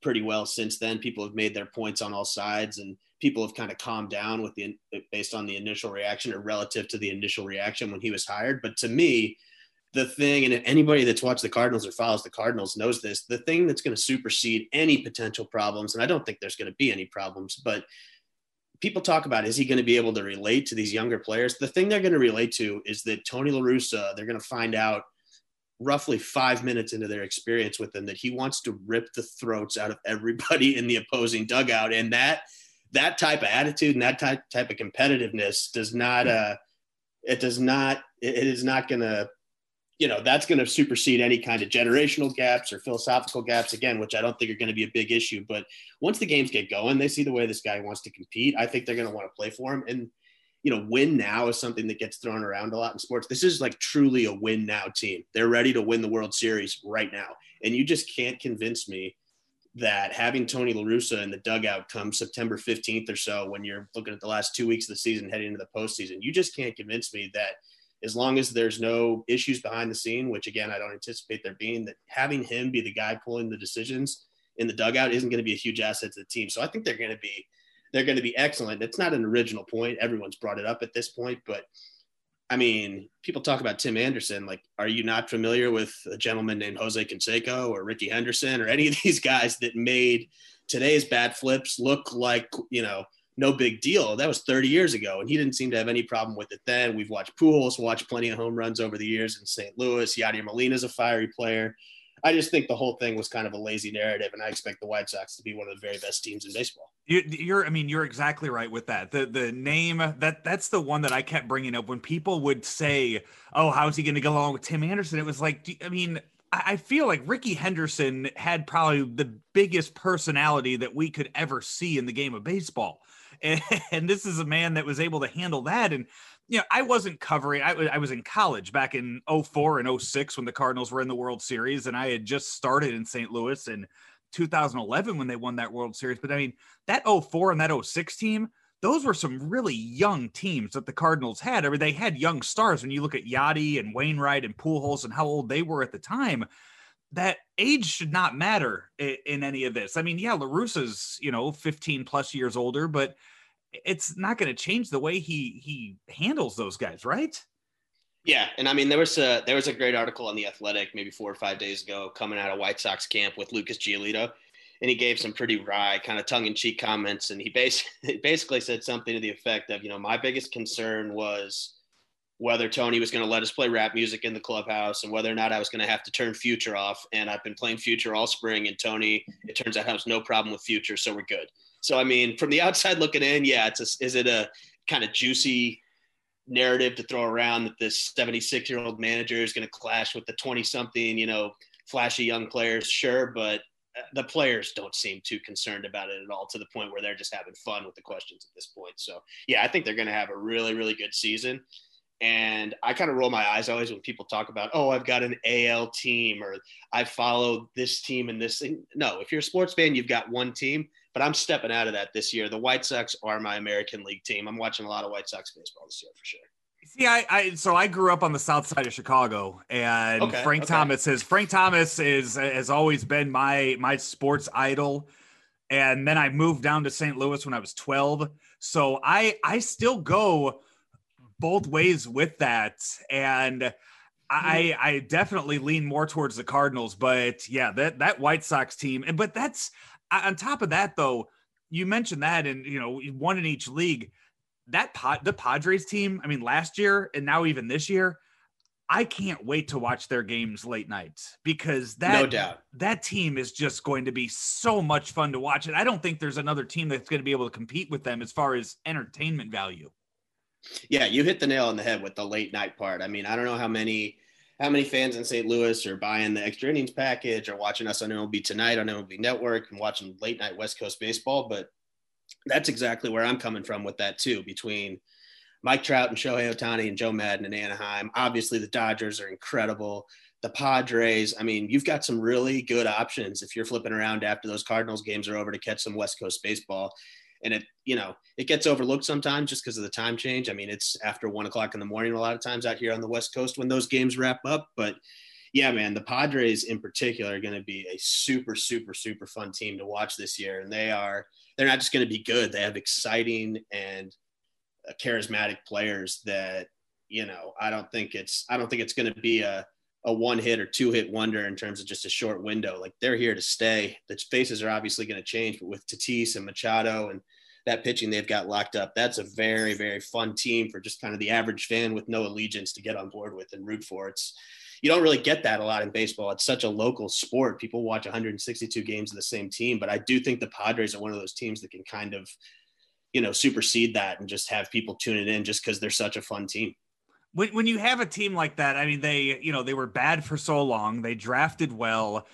pretty well since then. People have made their points on all sides, and people have kind of calmed down with the, based on the initial reaction or relative to the initial reaction when he was hired. But to me, the thing, and anybody that's watched the Cardinals or follows the Cardinals knows this, the thing that's going to supersede any potential problems, and I don't think there's going to be any problems, but people talk about, is he going to be able to relate to these younger players? The thing they're going to relate to is that Tony La Russa, they're going to find out roughly five minutes into their experience with him that he wants to rip the throats out of everybody in the opposing dugout. And that, that type of attitude and that type, type of competitiveness does not, uh, it does not, it, it is not going to, you know, that's going to supersede any kind of generational gaps or philosophical gaps, again, which I don't think are going to be a big issue. But once the games get going, they see the way this guy wants to compete. I think they're going to want to play for him. And, you know, win now is something that gets thrown around a lot in sports. This is like truly a win now team. They're ready to win the World Series right now. And you just can't convince me that having Tony La Russa in the dugout come September fifteenth or so, when you're looking at the last two weeks of the season heading into the postseason, you just can't convince me that, as long as there's no issues behind the scene, which again, I don't anticipate there being, that having him be the guy pulling the decisions in the dugout isn't going to be a huge asset to the team. So I think they're going to be, they're going to be excellent. It's not an original point. Everyone's brought it up at this point, but I mean, people talk about Tim Anderson. Like, are you not familiar with a gentleman named Jose Canseco or Ricky Henderson or any of these guys that made today's bat flips look like, you know, no big deal? That was thirty years ago, and he didn't seem to have any problem with it then. We've watched Pujols, watched plenty of home runs over the years in Saint Louis. Yadier Molina's a fiery player. I just think the whole thing was kind of a lazy narrative, and I expect the White Sox to be one of the very best teams in baseball. You, you're, I mean, you're exactly right with that. The the name, that that's the one that I kept bringing up when people would say, oh, how's he going to get along with Tim Anderson? It was like, do, I mean, I, I feel like Ricky Henderson had probably the biggest personality that we could ever see in the game of baseball. And this is a man that was able to handle that. And, you know, I wasn't covering, I, I was in college back in oh four and oh six when the Cardinals were in the World Series. And I had just started in Saint Louis in two thousand eleven when they won that World Series. But I mean, that oh four and that oh six team, those were some really young teams that the Cardinals had. I mean, they had young stars. When you look at Yachty and Wainwright and Pujols and how old they were at the time, that age should not matter in, in any of this. I mean, yeah, La Russa's, you know, fifteen plus years older, but it's not going to change the way he, he handles those guys. Right. Yeah. And I mean, there was a, there was a great article on The Athletic maybe four or five days ago coming out of White Sox camp with Lucas Giolito. And he gave some pretty wry kind of tongue in cheek comments. And he basically, basically said something to the effect of, you know, my biggest concern was whether Tony was going to let us play rap music in the clubhouse and whether or not I was going to have to turn Future off. And I've been playing Future all spring, and Tony, it turns out, has no problem with Future. So we're good. So, I mean, from the outside looking in, yeah, it's a, is it a kind of juicy narrative to throw around that this seventy-six-year-old manager is going to clash with the twenty-something, you know, flashy young players? Sure, but the players don't seem too concerned about it at all, to the point where they're just having fun with the questions at this point. So, yeah, I think they're going to have a really, really good season. And I kind of roll my eyes always when people talk about, oh, I've got an A L team, or I follow this team and this thing. No, if you're a sports fan, you've got one team, but I'm stepping out of that this year. The White Sox are my American League team. I'm watching a lot of White Sox baseball this year for sure. See, I, I so I grew up on the south side of Chicago, and okay, Frank okay. Thomas is Frank Thomas is has always been my my sports idol. And then I moved down to Saint Louis when I was twelve. So I I still go both ways with that, and I, I definitely lean more towards the Cardinals. But yeah, that that White Sox team, and but that's on top of that though. You mentioned that, and you know, one in each league. That pod, the Padres team, I mean, last year and now even this year, I can't wait to watch their games late nights because that, no doubt. that team is just going to be so much fun to watch. And I don't think there's another team that's going to be able to compete with them as far as entertainment value. Yeah, you hit the nail on the head with the late night part. I mean, I don't know how many how many fans in Saint Louis are buying the extra innings package or watching us on M L B Tonight on M L B Network and watching late night West Coast baseball. But that's exactly where I'm coming from with that too, between Mike Trout and Shohei Ohtani and Joe Madden in Anaheim. Obviously, the Dodgers are incredible. The Padres, I mean, you've got some really good options if you're flipping around after those Cardinals games are over to catch some West Coast baseball. And, it, you know, it gets overlooked sometimes just because of the time change. I mean, it's after one o'clock in the morning a lot of times out here on the West Coast when those games wrap up. But, yeah, man, the Padres in particular are going to be a super, super, super fun team to watch this year. And they are – they're not just going to be good. They have exciting and – charismatic players that, you know, I don't think it's, I don't think it's going to be a, a one hit or two hit wonder in terms of just a short window. Like, they're here to stay. The faces are obviously going to change, but with Tatis and Machado and that pitching they've got locked up, that's a very, very fun team for just kind of the average fan with no allegiance to get on board with and root for. It's, you don't really get that a lot in baseball. It's such a local sport. People watch one hundred sixty-two games of the same team, but I do think the Padres are one of those teams that can kind of, you know, supersede that and just have people tune it in just because they're such a fun team. When, when you have a team like that, I mean, they, you know, they were bad for so long. They drafted well,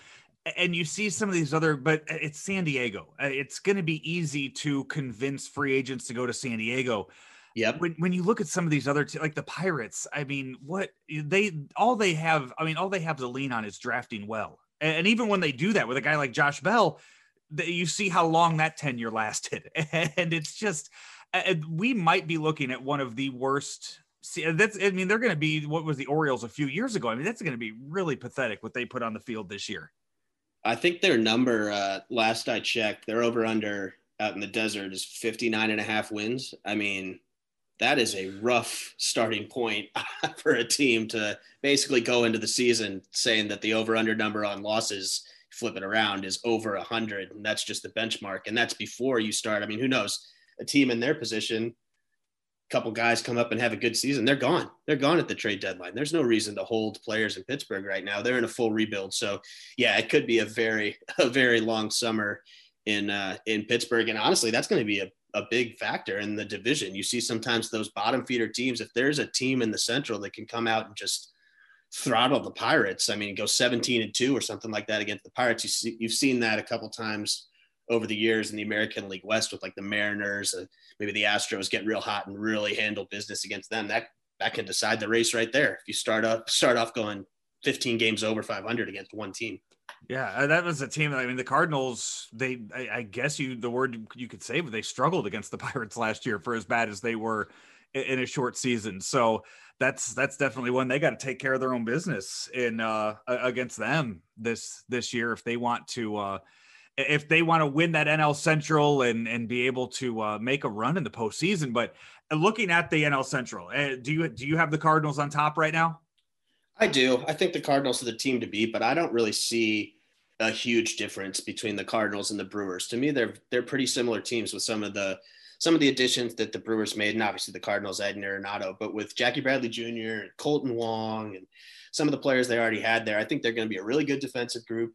and you see some of these other, but it's San Diego. It's going to be easy to convince free agents to go to San Diego. Yep. When, when you look at some of these other, te- like the Pirates, I mean, what they, all they have, I mean, all they have to lean on is drafting well. And, and even when they do that with a guy like Josh Bell, you see how long that tenure lasted. And it's just, we might be looking at one of the worst. That's, I mean, they're going to be, what was the Orioles a few years ago? I mean, that's going to be really pathetic what they put on the field this year. I think their number, uh, last I checked, they're over under out in the desert is fifty-nine and a half wins. I mean, that is a rough starting point for a team to basically go into the season saying that the over under number on losses, flip it around, is over a hundred, and that's just the benchmark. And that's before you start. I mean, who knows, a team in their position, a couple guys come up and have a good season, they're gone. They're gone at the trade deadline. There's no reason to hold players in Pittsburgh right now. They're in a full rebuild. So yeah, it could be a very, a very long summer in, uh, in Pittsburgh. And honestly, that's going to be a, a big factor in the division. You see sometimes those bottom feeder teams, if there's a team in the Central that can come out and just throttle the Pirates, I mean, go seventeen and two or something like that against the Pirates. You see, you've seen that a couple times over the years in the American League West with like the Mariners, uh, maybe the Astros get real hot and really handle business against them. That that can decide the race right there. If you start up, start off going fifteen games over five hundred against one team. Yeah, that was a team. I mean, the Cardinals, they, I, I guess you, the word you could say, but they struggled against the Pirates last year for as bad as they were in a short season. So that's, that's definitely one they got to take care of their own business in, uh, against them this, this year, if they want to, uh, if they want to win that N L Central and, and be able to, uh, make a run in the postseason. But looking at the N L Central, uh, do you, do you have the Cardinals on top right now? I do. I think the Cardinals are the team to beat, but I don't really see a huge difference between the Cardinals and the Brewers. To me, they're, they're pretty similar teams with some of the, some of the additions that the Brewers made, and obviously the Cardinals added Arenado, but with Jackie Bradley Junior and Colton Wong and some of the players they already had there, I think they're going to be a really good defensive group.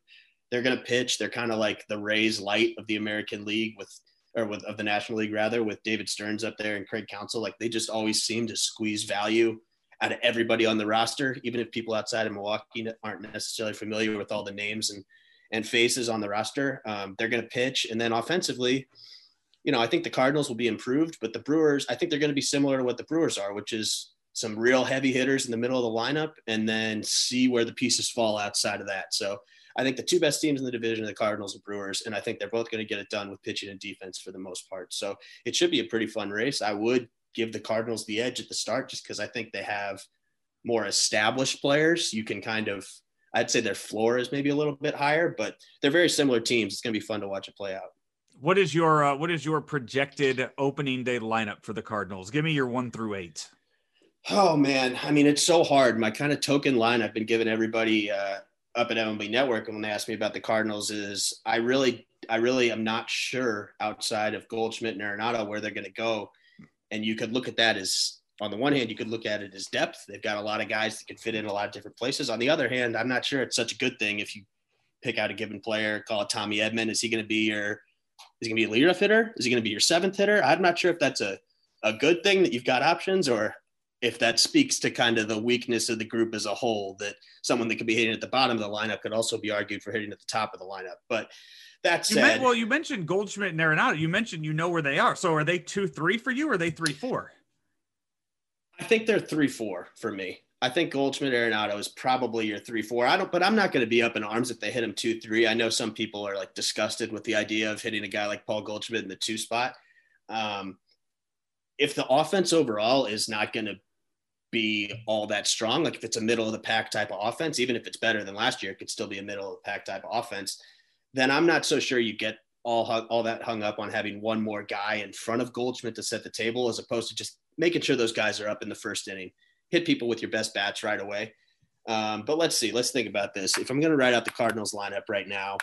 They're going to pitch. They're kind of like the Rays light of the American League with, or with, of the National League rather, with David Stearns up there and Craig Counsell. Like, they just always seem to squeeze value out of everybody on the roster, even if people outside of Milwaukee aren't necessarily familiar with all the names and, and faces on the roster. Um, they're going to pitch. And then offensively, you know, I think the Cardinals will be improved, but the Brewers, I think they're going to be similar to what the Brewers are, which is some real heavy hitters in the middle of the lineup and then see where the pieces fall outside of that. So I think the two best teams in the division are the Cardinals and Brewers, and I think they're both going to get it done with pitching and defense for the most part. So it should be a pretty fun race. I would give the Cardinals the edge at the start just because I think they have more established players. You can kind of, I'd say their floor is maybe a little bit higher, but they're very similar teams. It's going to be fun to watch it play out. What is your uh, what is your projected opening day lineup for the Cardinals? Give me your one through eight. Oh, man. I mean, it's so hard. My kind of token line I've been giving everybody uh, up at M L B Network, and when they ask me about the Cardinals, is I really I really am not sure outside of Goldschmidt and Arenado where they're going to go. And you could look at that as on the one hand, you could look at it as depth. They've got a lot of guys that can fit in a lot of different places. On the other hand, I'm not sure it's such a good thing if you pick out a given player, call it Tommy Edman. Is he going to be your is he going to be a leadoff hitter? Is he going to be your seventh hitter? I'm not sure if that's a, a good thing that you've got options, or if that speaks to kind of the weakness of the group as a whole, that someone that could be hitting at the bottom of the lineup could also be argued for hitting at the top of the lineup. But that said, you meant, well, you mentioned Goldschmidt and Arenado. You mentioned, you know, where they are. So are they two, three for you, or are they three, four? I think they're three, four for me. I think Goldschmidt, Arenado is probably your three, four. I don't, but I'm not going to be up in arms if they hit him two, three. I know some people are like disgusted with the idea of hitting a guy like Paul Goldschmidt in the two spot. Um, if the offense overall is not going to be all that strong, like if it's a middle of the pack type of offense, even if it's better than last year, it could still be a middle of the pack type of offense, then I'm not so sure you get all all that hung up on having one more guy in front of Goldschmidt to set the table, as opposed to just making sure those guys are up in the first inning, hit people with your best bats right away. Um, but let's see, let's think about this. If I'm going to write out the Cardinals lineup right now,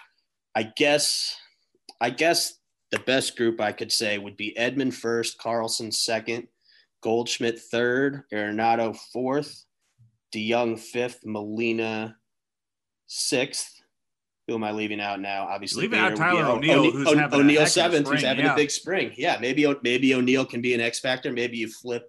I guess, I guess the best group I could say would be Edman first, Carlson second, Goldschmidt third, Arenado fourth, DeYoung fifth, Molina sixth. Who am I leaving out now? Obviously, leaving out Tyler O'Neill, O'Neill, who's o- having O'Neill seventh, who's having yeah. a big spring. Yeah, maybe maybe O'Neill can be an X factor. Maybe you flip,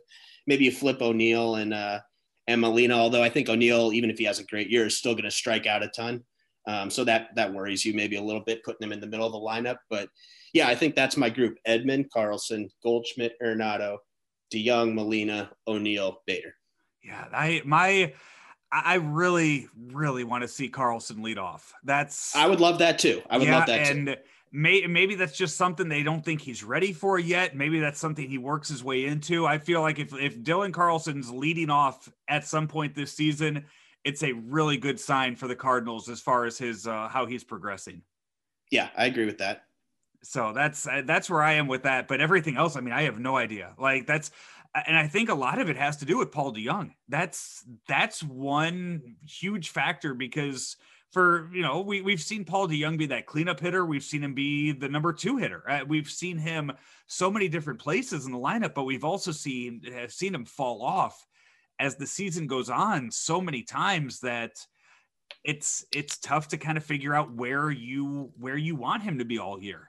maybe you flip O'Neill and uh, and Molina. Although I think O'Neill, even if he has a great year, is still going to strike out a ton. Um, so that that worries you maybe a little bit, putting him in the middle of the lineup. But yeah, I think that's my group: Edman, Carlson, Goldschmidt, Arenado, DeYoung, Molina, O'Neill, Bader. Yeah, I my I really really want to see Carlson lead off. That's I would love that too. I would yeah, love that and too. And may, maybe that's just something they don't think he's ready for yet. Maybe that's something he works his way into. I feel like if if Dylan Carlson's leading off at some point this season, it's a really good sign for the Cardinals as far as his uh, how he's progressing. Yeah, I agree with that. So that's, that's where I am with that, but everything else, I mean, I have no idea. Like that's, and I think a lot of it has to do with Paul DeYoung. That's, that's one huge factor, because for, you know, we we've seen Paul DeYoung be that cleanup hitter. We've seen him be the number two hitter. Uh, we've seen him so many different places in the lineup, but we've also seen, have seen him fall off as the season goes on so many times that it's, it's tough to kind of figure out where you, where you want him to be all year.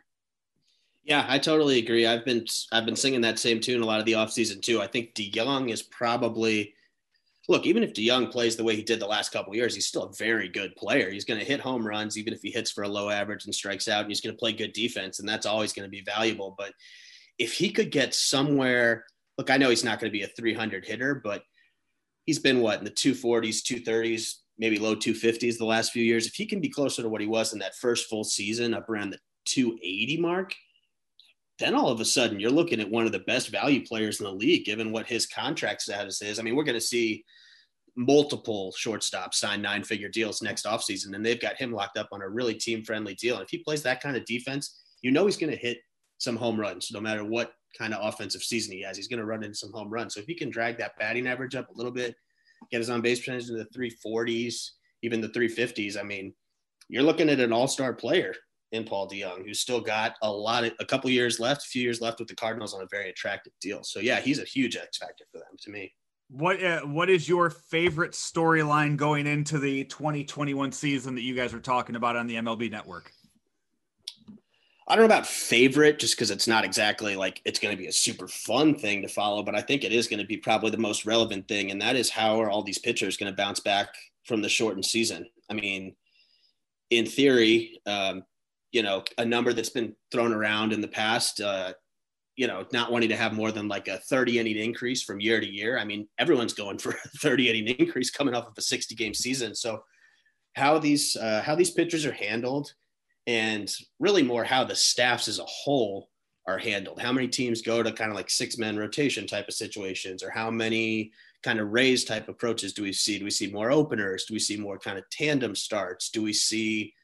Yeah, I totally agree. I've been I've been singing that same tune a lot of the offseason too. I think DeYoung is probably – look, even if DeYoung plays the way he did the last couple of years, he's still a very good player. He's going to hit home runs even if he hits for a low average and strikes out, and he's going to play good defense, and that's always going to be valuable. But if he could get somewhere – look, I know he's not going to be a three hundred hitter, but he's been, what, in the two forties, two thirties, maybe low two fifties the last few years. If he can be closer to what he was in that first full season, up around the two eighty mark, then all of a sudden you're looking at one of the best value players in the league, given what his contract status is. I mean, we're going to see multiple shortstops sign nine figure deals next offseason, and they've got him locked up on a really team friendly deal. And if he plays that kind of defense, you know, he's going to hit some home runs, no matter what kind of offensive season he has, he's going to run into some home runs. So if he can drag that batting average up a little bit, get his on base percentage into the three forties, even the three fifties. I mean, you're looking at an all-star player in Paul DeYoung, who's still got a lot of a couple years left, a few years left with the Cardinals on a very attractive deal. So yeah, he's a huge X factor for them to me. What uh, what is your favorite storyline going into the twenty twenty-one season that you guys were talking about on the M L B Network? I don't know about favorite, just because it's not exactly like it's going to be a super fun thing to follow, but I think it is going to be probably the most relevant thing, and that is how are all these pitchers going to bounce back from the shortened season? I mean, in theory, um, you know, a number that's been thrown around in the past, uh, you know, not wanting to have more than like a thirty inning increase from year to year. I mean, everyone's going for a thirty inning increase coming off of a sixty game season. So how these, uh, how these pitchers are handled, and really more how the staffs as a whole are handled, how many teams go to kind of like six man rotation type of situations, or how many kind of raise type approaches do we see? Do we see more openers? Do we see more kind of tandem starts? Do we see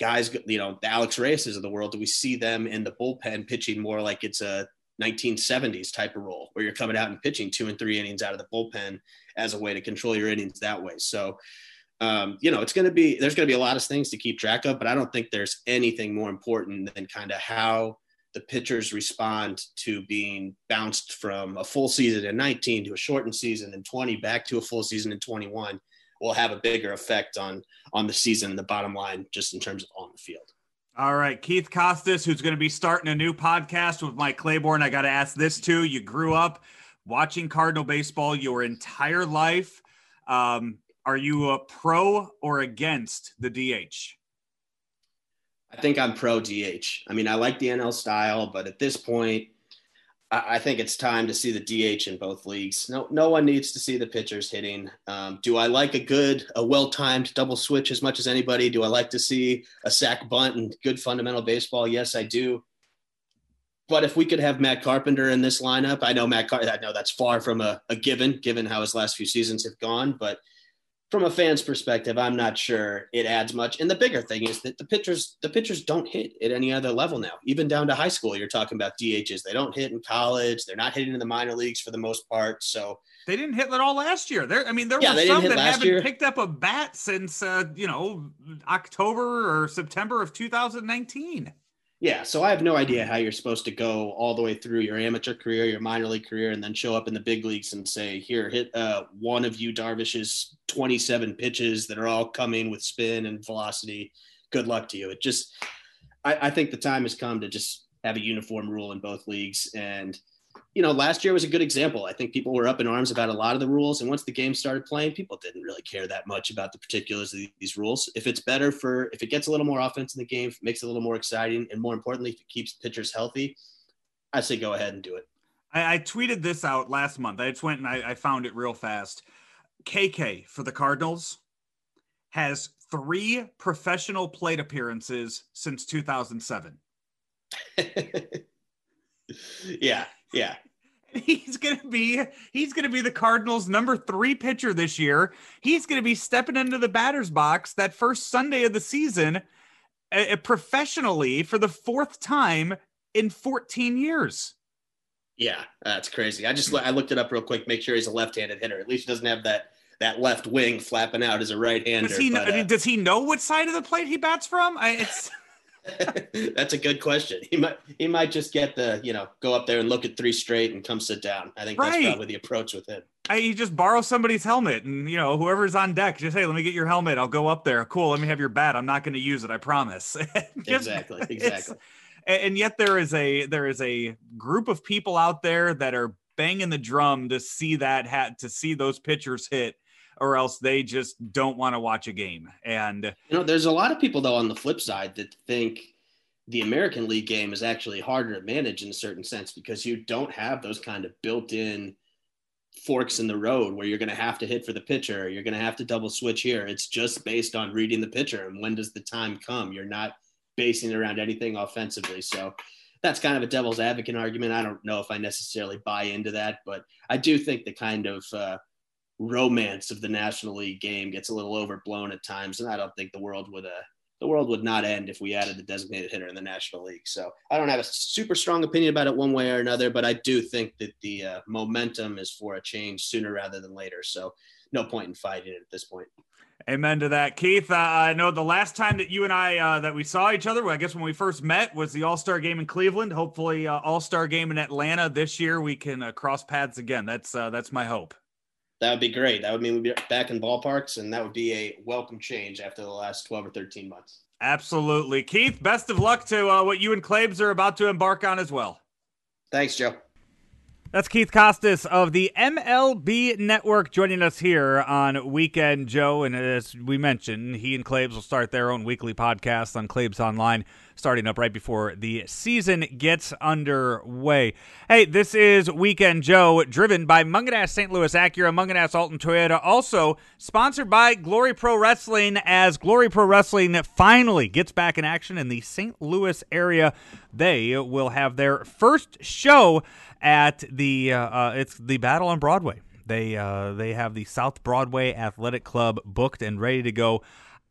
guys, you know, the Alex Reyes of the world, do we see them in the bullpen pitching more like it's a nineteen seventies type of role, where you're coming out and pitching two and three innings out of the bullpen as a way to control your innings that way? So, um, you know, it's going to be, there's going to be a lot of things to keep track of, but I don't think there's anything more important than kind of how the pitchers respond to being bounced from a full season in nineteen to a shortened season in twenty, back to a full season in twenty-one, will have a bigger effect on on the season, the bottom line, just in terms of on the field. All right, Keith Costas, who's going to be starting a new podcast with Mike Claiborne. I got to ask this too. You grew up watching Cardinal baseball your entire life. Um, are you a pro or against the D H? I think I'm pro D H. I mean, I like the N L style, but at this point, I think it's time to see the D H in both leagues. No, no one needs to see the pitchers hitting. Um, do I like a good, a well-timed double switch as much as anybody? Do I like to see a sack bunt and good fundamental baseball? Yes, I do. But if we could have Matt Carpenter in this lineup, I know Matt Car- I know that's far from a, a given, given how his last few seasons have gone, but from a fan's perspective, I'm not sure it adds much. And the bigger thing is that the pitchers, the pitchers don't hit at any other level now. Even down to high school, you're talking about D Hs. They don't hit in college. They're not hitting in the minor leagues for the most part. So they didn't hit at all last year. There, I mean, there yeah, were some that haven't year. picked up a bat since uh, you know October or September of two thousand nineteen. Yeah, so I have no idea how you're supposed to go all the way through your amateur career, your minor league career, and then show up in the big leagues and say, here, hit uh, one of you Darvish's twenty-seven pitches that are all coming with spin and velocity. Good luck to you. It just I, I think the time has come to just have a uniform rule in both leagues. And, you know, last year was a good example. I think people were up in arms about a lot of the rules. And once the game started playing, people didn't really care that much about the particulars of these rules. If it's better for, if it gets a little more offense in the game, if it makes it a little more exciting, and more importantly, if it keeps pitchers healthy, I say go ahead and do it. I, I tweeted this out last month. I just went and I, I found it real fast. K K for the Cardinals has three professional plate appearances since two thousand seven. Yeah. Yeah. He's going to be, he's going to be the Cardinals' number three pitcher this year. He's going to be stepping into the batter's box that first Sunday of the season uh, professionally for the fourth time in fourteen years. Yeah, that's crazy. I just, I looked it up real quick, make sure he's a left-handed hitter. At least he doesn't have that, that left wing flapping out as a right-hander. Does he, but, know, uh, does he know what side of the plate he bats from? I, it's That's a good question. He might he might just get the, you know, go up there and look at three straight and come sit down. I think right. That's probably the approach with him. I, you just borrow somebody's helmet and, you know, whoever's on deck, just, hey, let me get your helmet. I'll go up there. Cool. Let me have your bat. I'm not going to use it. I promise. just, exactly. Exactly. And yet there is a there is a group of people out there that are banging the drum to see that hat, to see those pitchers hit, or else they just don't want to watch a game. And, you know, there's a lot of people, though, on the flip side that think the American League game is actually harder to manage in a certain sense because you don't have those kind of built-in forks in the road where you're going to have to hit for the pitcher. You're going to have to double switch here. It's just based on reading the pitcher and when does the time come. You're not basing it around anything offensively. So that's kind of a devil's advocate argument. I don't know if I necessarily buy into that, but I do think the kind of uh, – romance of the National League game gets a little overblown at times, and I don't think the world would uh the world would not end if we added the designated hitter in the National League. So I don't have a super strong opinion about it one way or another, but I do think that the uh, momentum is for a change sooner rather than later, so no point in fighting it at this point. Amen to that, Keith. uh, I know the last time that you and I uh that we saw each other, well, I guess when we first met, was the All-Star Game in Cleveland. Hopefully uh, All-Star Game in Atlanta this year we can uh, cross paths again. That's uh that's my hope. That would be great. That would mean we'd be back in ballparks, and that would be a welcome change after the last twelve or thirteen months. Absolutely. Keith, best of luck to uh, what you and Claves are about to embark on as well. Thanks, Joe. That's Keith Costas of the M L B Network joining us here on Weekend Joe. And as we mentioned, he and Claves will start their own weekly podcast on Claves Online starting up right before the season gets underway. Hey, this is Weekend Joe, driven by Mungenast Saint Louis Acura, Mungenast Alton Toyota, also sponsored by Glory Pro Wrestling, as Glory Pro Wrestling finally gets back in action in the Saint Louis area. They will have their first show at the uh, uh, it's the Battle on Broadway. They uh, they have the South Broadway Athletic Club booked and ready to go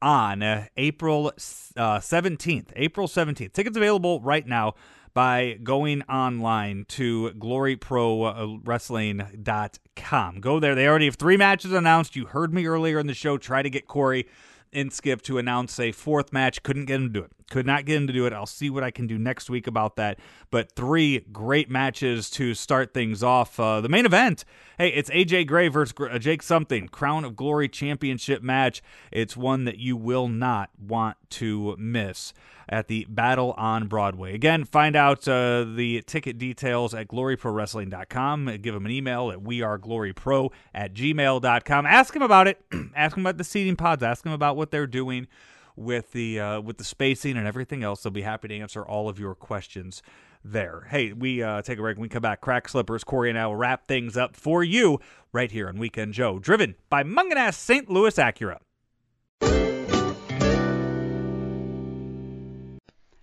on uh, April seventeenth. April seventeenth. Tickets available right now by going online to glory pro wrestling dot com. Go there. They already have three matches announced. You heard me earlier in the show try to get Corey Inskip to announce a fourth match. Couldn't get him to do it. Could not get him to do it. I'll see what I can do next week about that. But three great matches to start things off. Uh, the main event, hey, it's A J Gray versus Jake Something. Crown of Glory Championship match. It's one that you will not want to miss at the Battle on Broadway. Again, find out uh, the ticket details at glory pro wrestling dot com. Give him an email at we are glory pro at gmail dot com. Ask him about it. Ask him about the seating pods. Ask him about what they're doing with the uh, with the spacing and everything else. They'll be happy to answer all of your questions there. Hey, we uh, take a break. When we come back, Crack Slippers, Corey and I will wrap things up for you right here on Weekend Joe, driven by Mungenast Saint Louis Acura.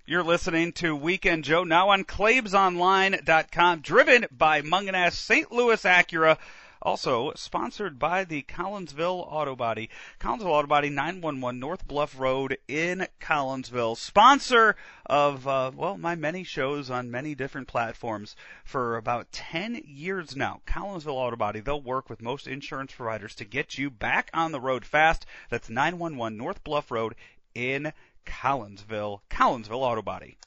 You're listening to Weekend Joe now on Claves Online dot com, driven by Mungenast Saint Louis Acura. Also sponsored by the Collinsville Auto Body. Collinsville Auto Body, nine one one North Bluff Road in Collinsville. Sponsor of, uh, well, my many shows on many different platforms for about ten years now. Collinsville Auto Body, they'll work with most insurance providers to get you back on the road fast. That's nine one one North Bluff Road in Collinsville. Collinsville Auto Body.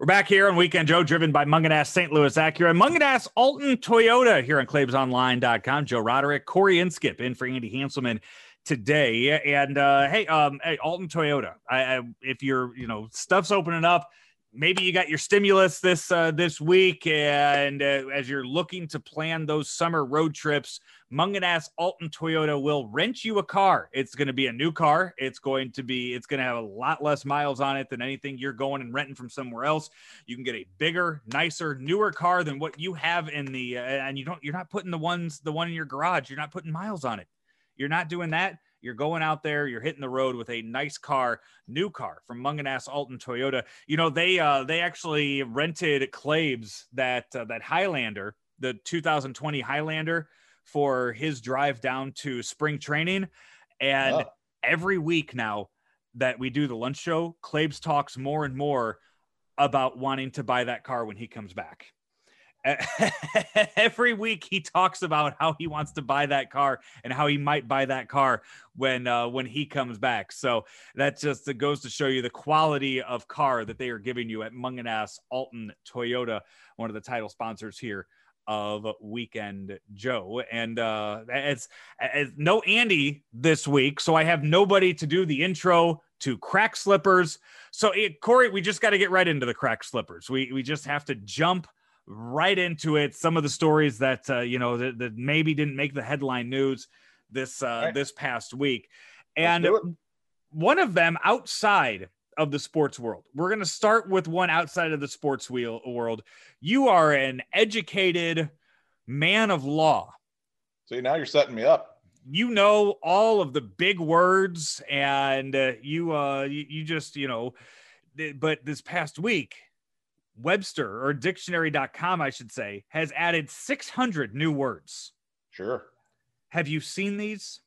We're back here on Weekend Joe, driven by Mungenast Saint Louis Acura. Mungenast Alton Toyota here on Claves Online dot com. Joe Roderick, Corey Inskip in for Andy Hanselman today. And, uh, hey, um, hey, Alton Toyota, I, I, if you're, you know, stuff's opening up, maybe you got your stimulus this uh, this week, and uh, as you're looking to plan those summer road trips, Mungenast Alton Toyota will rent you a car. It's going to be a new car. It's going to be, it's going to have a lot less miles on it than anything you're going and renting from somewhere else. You can get a bigger, nicer, newer car than what you have in the, uh, and you don't, you're not putting the ones, the one in your garage. You're not putting miles on it. You're not doing that. You're going out there, you're hitting the road with a nice car, new car from Mungenast Alton Toyota. You know, they uh, they actually rented Claves that uh, that Highlander, the two thousand twenty Highlander, for his drive down to spring training. And oh. every week now that we do the lunch show, Claves talks more and more about wanting to buy that car when he comes back. Every week he talks about how he wants to buy that car and how he might buy that car when uh, when he comes back. So that just it goes to show you the quality of car that they are giving you at Mungenast Alton Toyota, one of the title sponsors here of Weekend Joe. And uh, it's, it's no Andy this week, so I have nobody to do the intro to Crack Slippers. So it, Corey, we just got to get right into the Crack Slippers. We we just have to jump right into it. Some of the stories that uh, you know that, that maybe didn't make the headline news this uh, right. this past week, and one of them outside of the sports world. We're going to start with one outside of the sports wheel world. You are an educated man of law. See, now you're setting me up. You know all of the big words, and uh, you, uh, you you just you know. But this past week, Webster or dictionary dot com, I should say, has added six hundred new words. Sure. Have you seen these?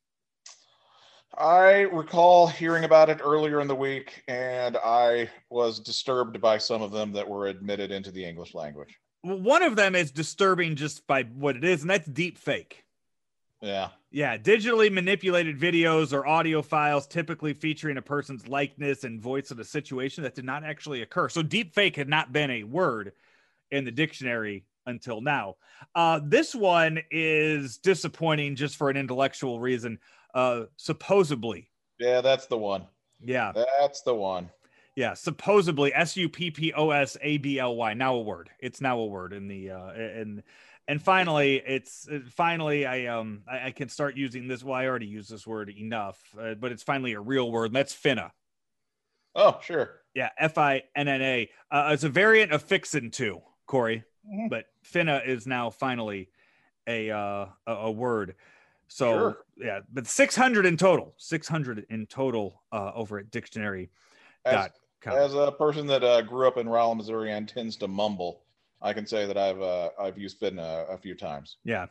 I recall hearing about it earlier in the week, and I was disturbed by some of them that were admitted into the English language. Well, one of them is disturbing just by what it is, and that's deep fake. Yeah. Yeah. Digitally manipulated videos or audio files typically featuring a person's likeness and voice in a situation that did not actually occur. So deep fake had not been a word in the dictionary until now. Uh, this one is disappointing just for an intellectual reason. Uh, supposedly. Yeah, that's the one. Yeah. That's the one. Yeah. Supposedly, S U P P O S A B L Y. Now a word. It's now a word in the, uh, in, And finally, it's finally I um I, I can start using this. Well, I already use this word enough, uh, but it's finally a real word. That's finna. Oh, sure. Yeah, F I N N A. Uh, it's a variant of fixin' to, Corey, mm-hmm. but finna is now finally a uh, a, a word. So sure. yeah, but six hundred in total. six hundred in total uh, over at dictionary dot com. As, as a person that uh, grew up in Rolla, Missouri, and tends to mumble, I can say that I've uh, I've used finna a few times. Yeah.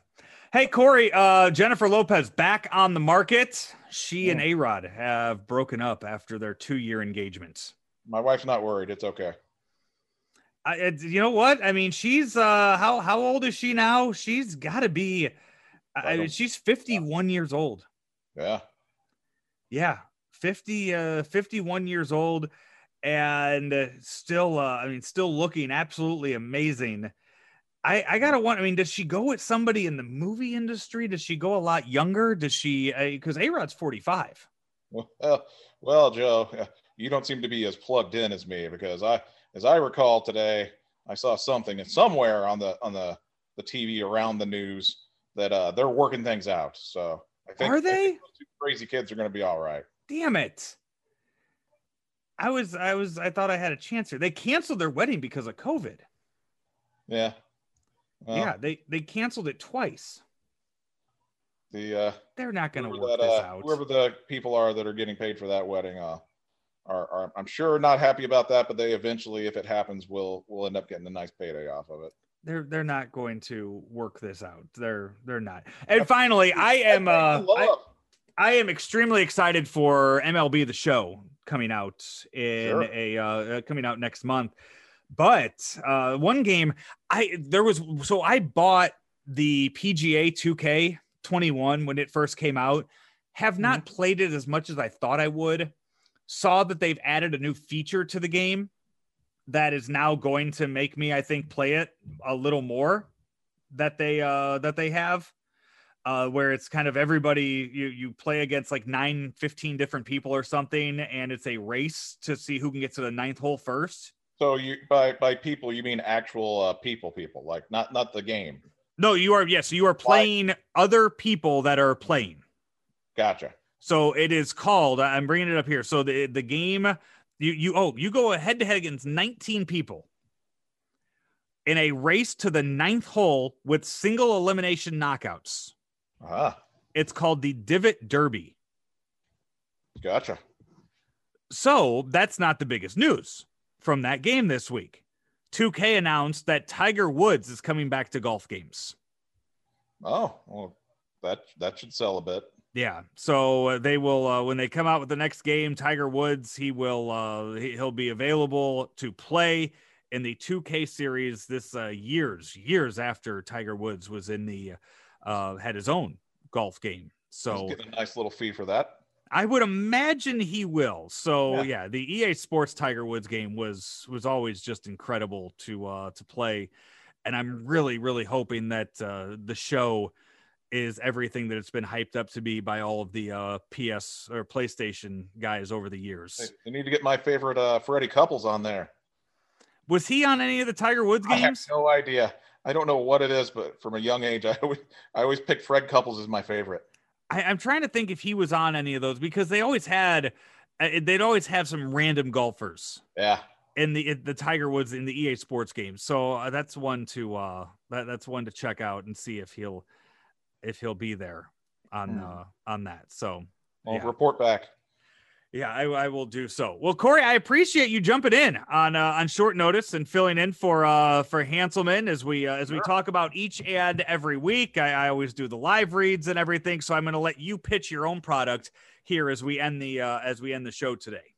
Hey, Corey, uh, Jennifer Lopez back on the market. She yeah. and A-Rod have broken up after their two-year engagements. My wife's not worried. It's okay. I, it, you know what? I mean, she's uh, how how old is she now? She's got to be. I, she's fifty-one years old. Yeah. Yeah. fifty, uh, fifty-one years old and still, uh, I mean, still looking absolutely amazing. I, I gotta want, I mean, does she go with somebody in the movie industry? Does she go a lot younger? Does she, uh, cause A-Rod's forty-five. Well, well, Joe, you don't seem to be as plugged in as me, because I, as I recall today, I saw something and somewhere on the, on the, the T V around the news that uh, they're working things out. So I think, are they? I think those two crazy kids are going to be all right. Damn it. I was, I was, I thought I had a chance here. They canceled their wedding because of COVID. Yeah. Well, yeah. They, they canceled it twice. The, uh, they're not going to work that, this uh, out. Whoever the people are that are getting paid for that wedding, uh, Are, are I'm sure not happy about that, but they eventually, if it happens, will will end up getting a nice payday off of it. They're they're not going to work this out. They're they're not. And finally, I am uh, I, I am extremely excited for M L B The Show coming out in sure. a uh, coming out next month. But uh, one game I there was so I bought the P G A two K twenty-one when it first came out. Have not mm-hmm. played it as much as I thought I would. Saw that they've added a new feature to the game that is now going to make me, I think, play it a little more that they, uh, that they have, uh, where it's kind of everybody you, you play against like nine, fifteen different people or something. And it's a race to see who can get to the ninth hole first. So you, by, by people, you mean actual uh, people, people like not, not the game. No, you are. Yes. Yeah, so you are playing Why? other people that are playing. Gotcha. So it is called, I'm bringing it up here. So the, the game, you, you, oh, you go head to head against nineteen people in a race to the ninth hole with single elimination knockouts. Uh-huh. It's called the Divot Derby. Gotcha. So that's not the biggest news from that game this week. two K announced that Tiger Woods is coming back to golf games. Oh, well, that, that should sell a bit. Yeah, so they will uh, when they come out with the next game, Tiger Woods, he will uh, he'll be available to play in the two K series this uh, years years after Tiger Woods was in the uh, had his own golf game. So he's getting a nice little fee for that. I would imagine he will. So yeah, yeah the E A Sports Tiger Woods game was was always just incredible to uh, to play, and I'm really really hoping that uh, the show is everything that it's been hyped up to be by all of the uh, P S or PlayStation guys over the years. I need to get my favorite uh, Freddie Couples on there. Was he on any of the Tiger Woods games? I have no idea. I don't know what it is, but from a young age, I always, I always pick Fred Couples as my favorite. I, I'm trying to think if he was on any of those, because they always had, they'd always have some random golfers. Yeah. In the in the Tiger Woods in the E A Sports games. So uh, that's one to uh, that, that's one to check out and see if he'll, if he'll be there on, uh, on that. So I'll yeah. report back. Yeah, I, I will do so. Well, Corey, I appreciate you jumping in on, uh, on short notice and filling in for, uh, for Hanselman as we, uh, as we sure. talk about each ad every week. I, I always do the live reads and everything. So I'm going to let you pitch your own product here as we end the, uh, as we end the show today.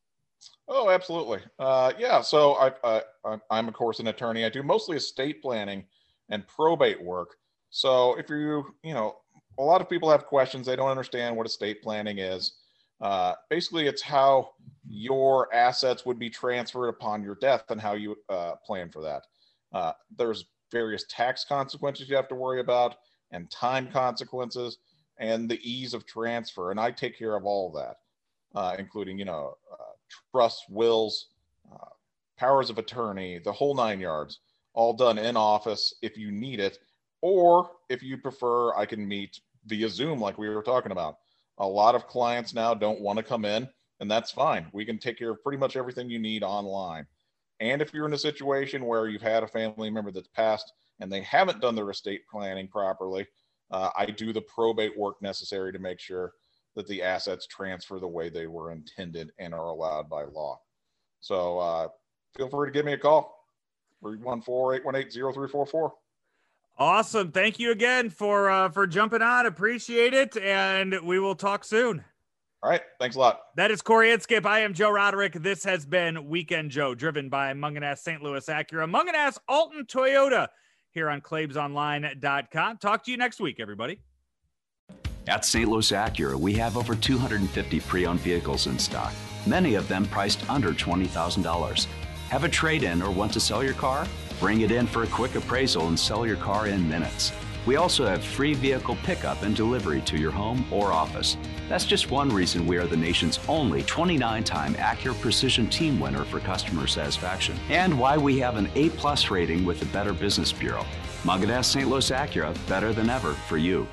Oh, absolutely. Uh, yeah. So I, uh, I'm of course an attorney. I do mostly estate planning and probate work. So if you, you know, a lot of people have questions, they don't understand what estate planning is. Uh, basically, it's how your assets would be transferred upon your death and how you uh, plan for that. Uh, there's various tax consequences you have to worry about and time consequences and the ease of transfer. And I take care of all of that, uh, including, you know, uh, trusts, wills, uh, powers of attorney, the whole nine yards, all done in office if you need it. Or if you prefer, I can meet via Zoom like we were talking about. A lot of clients now don't want to come in, and that's fine. We can take care of pretty much everything you need online. And if you're in a situation where you've had a family member that's passed and they haven't done their estate planning properly, uh, I do the probate work necessary to make sure that the assets transfer the way they were intended and are allowed by law. So uh, feel free to give me a call, three one four, eight one eight, zero three four four. Awesome. Thank you again for, uh, for jumping on. Appreciate it. And we will talk soon. All right. Thanks a lot. That is Corey Inskip. I am Joe Roderick. This has been Weekend Joe, driven by Mungenast Saint Louis Acura, Mungenast Alton Toyota here on Claves Online dot com. Talk to you next week, everybody. At Saint Louis Acura, we have over two hundred fifty pre-owned vehicles in stock, many of them priced under twenty thousand dollars. Have a trade-in or want to sell your car? Bring it in for a quick appraisal and sell your car in minutes. We also have free vehicle pickup and delivery to your home or office. That's just one reason we are the nation's only twenty-nine time Acura Precision Team winner for customer satisfaction, and why we have an A plus rating with the Better Business Bureau. Mungenast Saint Louis Acura, better than ever for you.